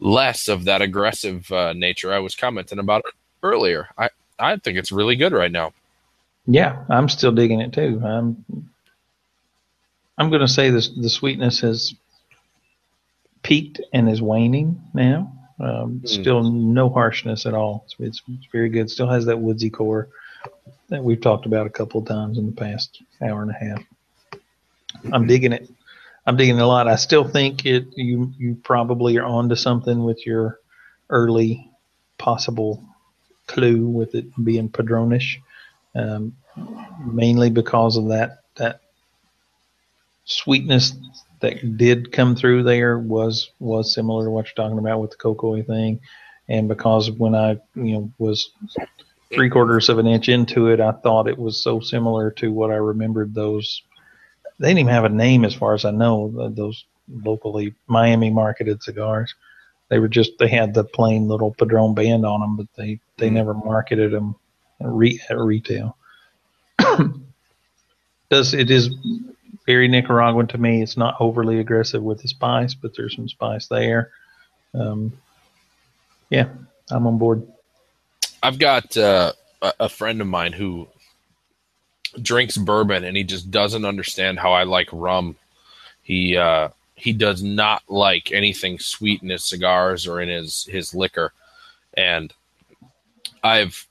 less of that aggressive nature I was commenting about earlier. I think it's really good right now. Yeah, I'm still digging it, too. I'm going to say this: the sweetness has peaked and is waning now. Still no harshness at all. It's very good. Still has that woodsy core that we've talked about a couple of times in the past hour and a half. I'm digging it. I'm digging it a lot. I still think it. You probably are onto something with your early possible clue with it being Padronish, mainly because of that sweetness that did come through there was similar to what you're talking about with the cocoa thing. And because when I was 3/4 of an inch into it, I thought it was so similar to what I remembered those. They didn't even have a name as far as I know, those locally Miami marketed cigars. They had the plain little Padron band on them, but they never marketed them at retail. It is very Nicaraguan to me. It's not overly aggressive with the spice, but there's some spice there. Yeah, I'm on board. I've got a friend of mine who drinks bourbon, and he just doesn't understand how I like rum. He does not like anything sweet in his cigars or in his liquor. And I've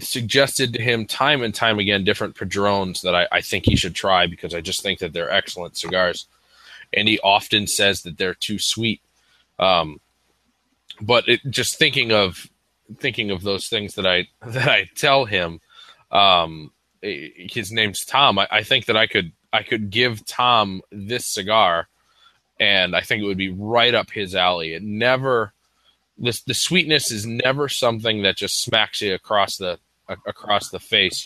suggested to him time and time again different Padrones that I think he should try, because I just think that they're excellent cigars, and he often says that they're too sweet, but just thinking of those things that I tell him, his name's Tom, I think that I could give Tom this cigar, and I think it would be right up his alley. It never The sweetness is never something that just smacks you across the face.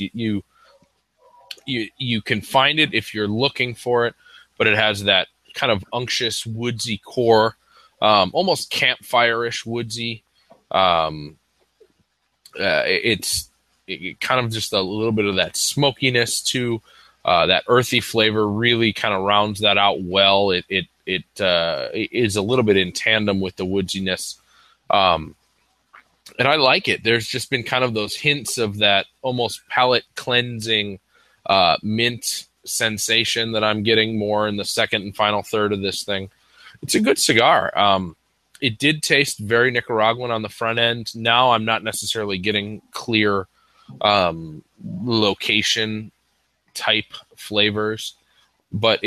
You can find it if you're looking for it, but it has that kind of unctuous woodsy core, almost campfire-ish woodsy. It's kind of just a little bit of that smokiness too. That earthy flavor really kind of rounds that out well. It is a little bit in tandem with the woodsiness. And I like it. There's just been kind of those hints of that almost palate cleansing mint sensation that I'm getting more in the second and final third of this thing. It's a good cigar. It did taste very Nicaraguan on the front end. Now I'm not necessarily getting clear location type flavors, but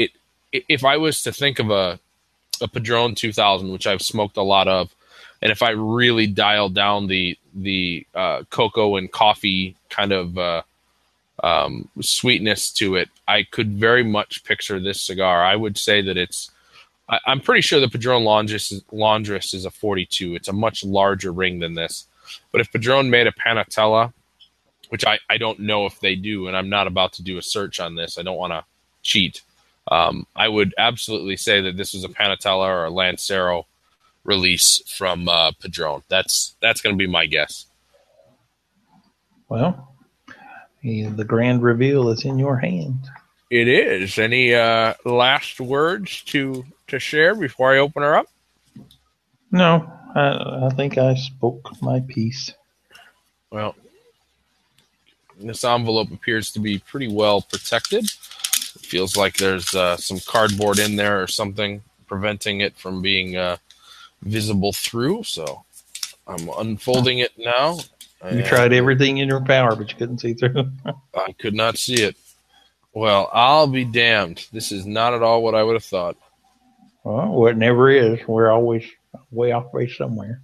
if I was to think of a Padron 2000, which I've smoked a lot of, and if I really dial down the cocoa and coffee kind of sweetness to it, I could very much picture this cigar. I would say that I'm pretty sure the Padron Londres is a 42. It's a much larger ring than this. But if Padron made a Panatella, which I don't know if they do, and I'm not about to do a search on this. I don't want to cheat. I would absolutely say that this is a Panatella or a Lancero release from Padron. That's going to be my guess. Well, the grand reveal is in your hand. It is. Any last words to share before I open her up? No, I think I spoke my piece. Well, this envelope appears to be pretty well protected. It feels like there's some cardboard in there or something preventing it from being visible through. So I'm unfolding it now. You tried everything in your power, but you couldn't see through. I could not see it. Well, I'll be damned. This is not at all what I would have thought. Well, it never is. We're always way off base somewhere.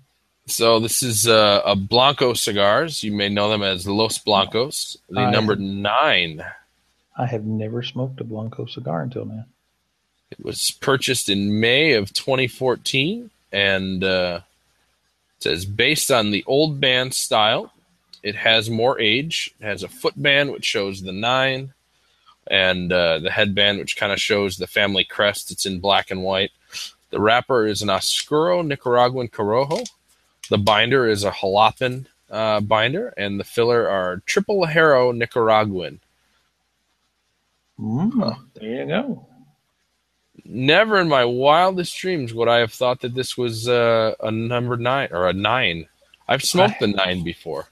So this is a Blanco cigars. You may know them as Los Blancos. The number 9. I have never smoked a Blanco cigar until now. It was purchased in May of 2014, and it says, based on the old band style, it has more age. It has a footband, which shows the 9, and the headband, which kind of shows the family crest. It's in black and white. The wrapper is an Oscuro Nicaraguan Corojo. The binder is a Jalapeno binder, and the filler are Triple Hero Nicaraguan. There you go. Never in my wildest dreams would I have thought that this was a number 9 or a 9. I've smoked the 9 before.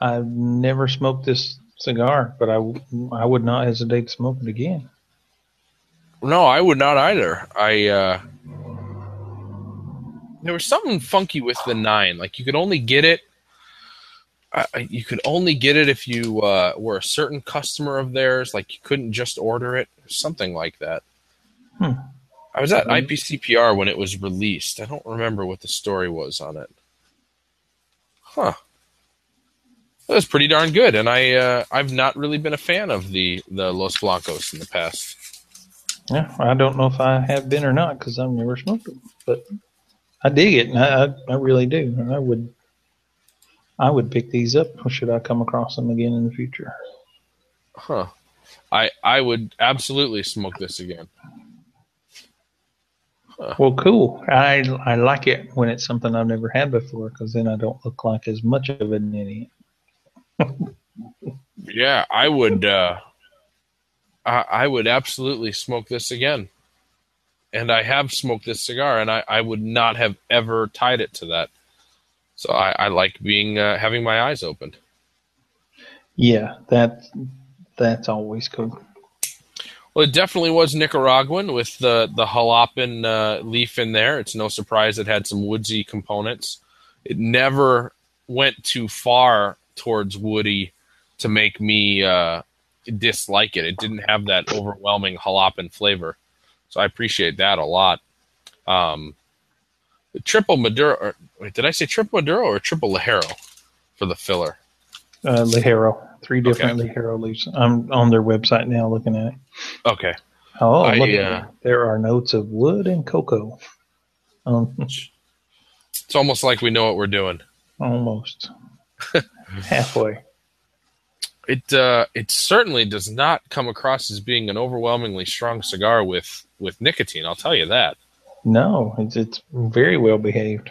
I've never smoked this cigar, but I would not hesitate to smoke it again. No, I would not either. There was something funky with the 9. Like you could only get it. You could only get it if you were a certain customer of theirs. Like you couldn't just order it, or something like that. I was at IPCPR when it was released. I don't remember what the story was on it. Huh. That was pretty darn good, and I've not really been a fan of the Los Blancos in the past. Yeah, I don't know if I have been or not because I've never smoked them, but I dig it, and I really do. And I would pick these up should I come across them again in the future. Huh. I would absolutely smoke this again. Huh. Well, cool. I like it when it's something I've never had before because then I don't look like as much of an idiot. Yeah, I would. I would absolutely smoke this again, and I have smoked this cigar, and I would not have ever tied it to that. So I like being having my eyes opened. Yeah, that's always cool. Well, it definitely was Nicaraguan with the Jalapeno leaf in there. It's no surprise it had some woodsy components. It never went too far towards woody to make me dislike it. It didn't have that overwhelming Jalapeno flavor. So I appreciate that a lot. The Triple Maduro. Wait, did I say Triple Maduro or Triple Ligero for the filler? Ligero. 3 different Ligero leaves. I'm on their website now looking at it. Okay. Oh, look at that. There are notes of wood and cocoa. It's almost like we know what we're doing. Almost. Halfway. It certainly does not come across as being an overwhelmingly strong cigar with nicotine, I'll tell you that. No, it's very well behaved.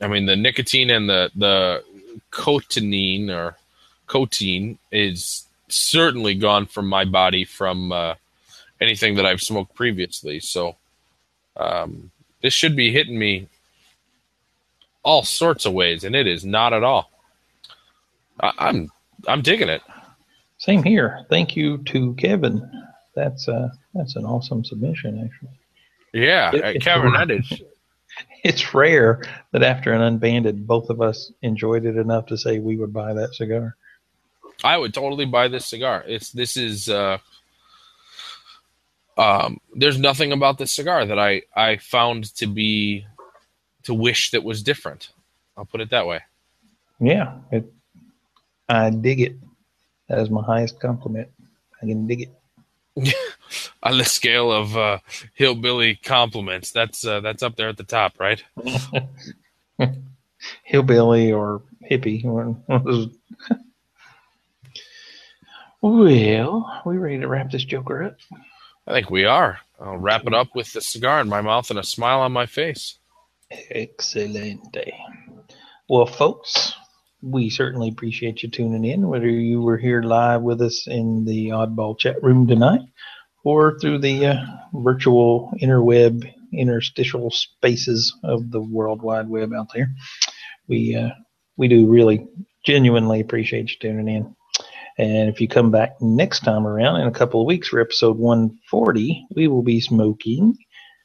I mean, the nicotine and the cotinine is certainly gone from my body from anything that I've smoked previously. So this should be hitting me all sorts of ways, and it is not at all. I'm digging it. Same here. Thank you to Kevin. That's an awesome submission, actually. Yeah, Kevin, that is. It's rare that after an unbanded, both of us enjoyed it enough to say we would buy that cigar. I would totally buy this cigar. This is. There's nothing about this cigar that I found to wish that was different. I'll put it that way. Yeah, I dig it. That is my highest compliment. I can dig it. On the scale of hillbilly compliments, that's up there at the top, right? Hillbilly or hippie. Well, we ready to wrap this joker up? I think we are. I'll wrap it up with the cigar in my mouth and a smile on my face. Excelente. Well, folks, we certainly appreciate you tuning in, whether you were here live with us in the Oddball chat room tonight or through the virtual interweb interstitial spaces of the World Wide Web out there. We do really genuinely appreciate you tuning in. And if you come back next time around in a couple of weeks for episode 140, we will be smoking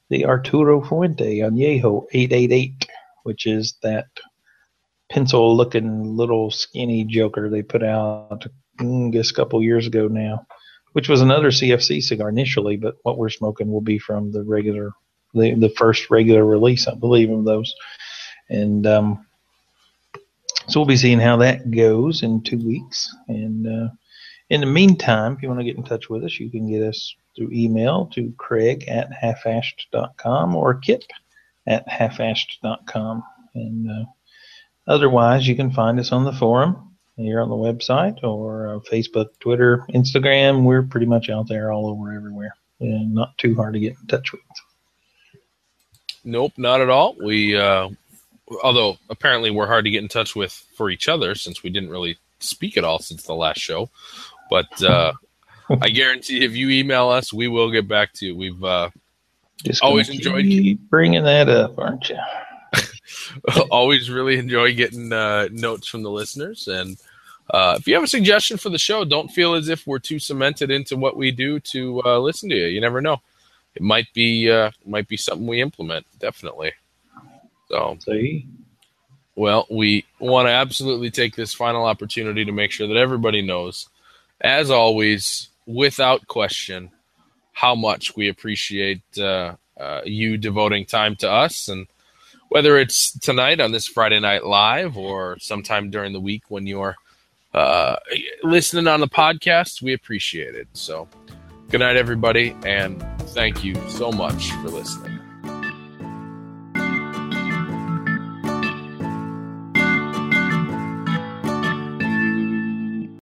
the Arturo Fuente Añejo 888, which is that pencil-looking little skinny joker they put out, I guess, a couple years ago now, which was another CFC cigar initially, but what we're smoking will be from the regular, the first regular release, I believe, of those. And so we'll be seeing how that goes in 2 weeks. And in the meantime, if you want to get in touch with us, you can get us through email to craig@halfashed.com or kip@halfashed.com. And otherwise, you can find us on the forum here on the website or Facebook, Twitter, Instagram. We're pretty much out there all over everywhere. And not too hard to get in touch with. Nope, not at all. We... although apparently we're hard to get in touch with for each other since we didn't really speak at all since the last show. But I guarantee if you email us, we will get back to you. We've just always enjoyed bringing that up, aren't you? Always really enjoy getting notes from the listeners. And if you have a suggestion for the show, don't feel as if we're too cemented into what we do to listen to you. You never know. It might be something we implement, definitely. So, well, we want to absolutely take this final opportunity to make sure that everybody knows, as always, without question, how much we appreciate you devoting time to us. And whether it's tonight on this Friday Night Live or sometime during the week when you're listening on the podcast, we appreciate it. So good night, everybody, and thank you so much for listening.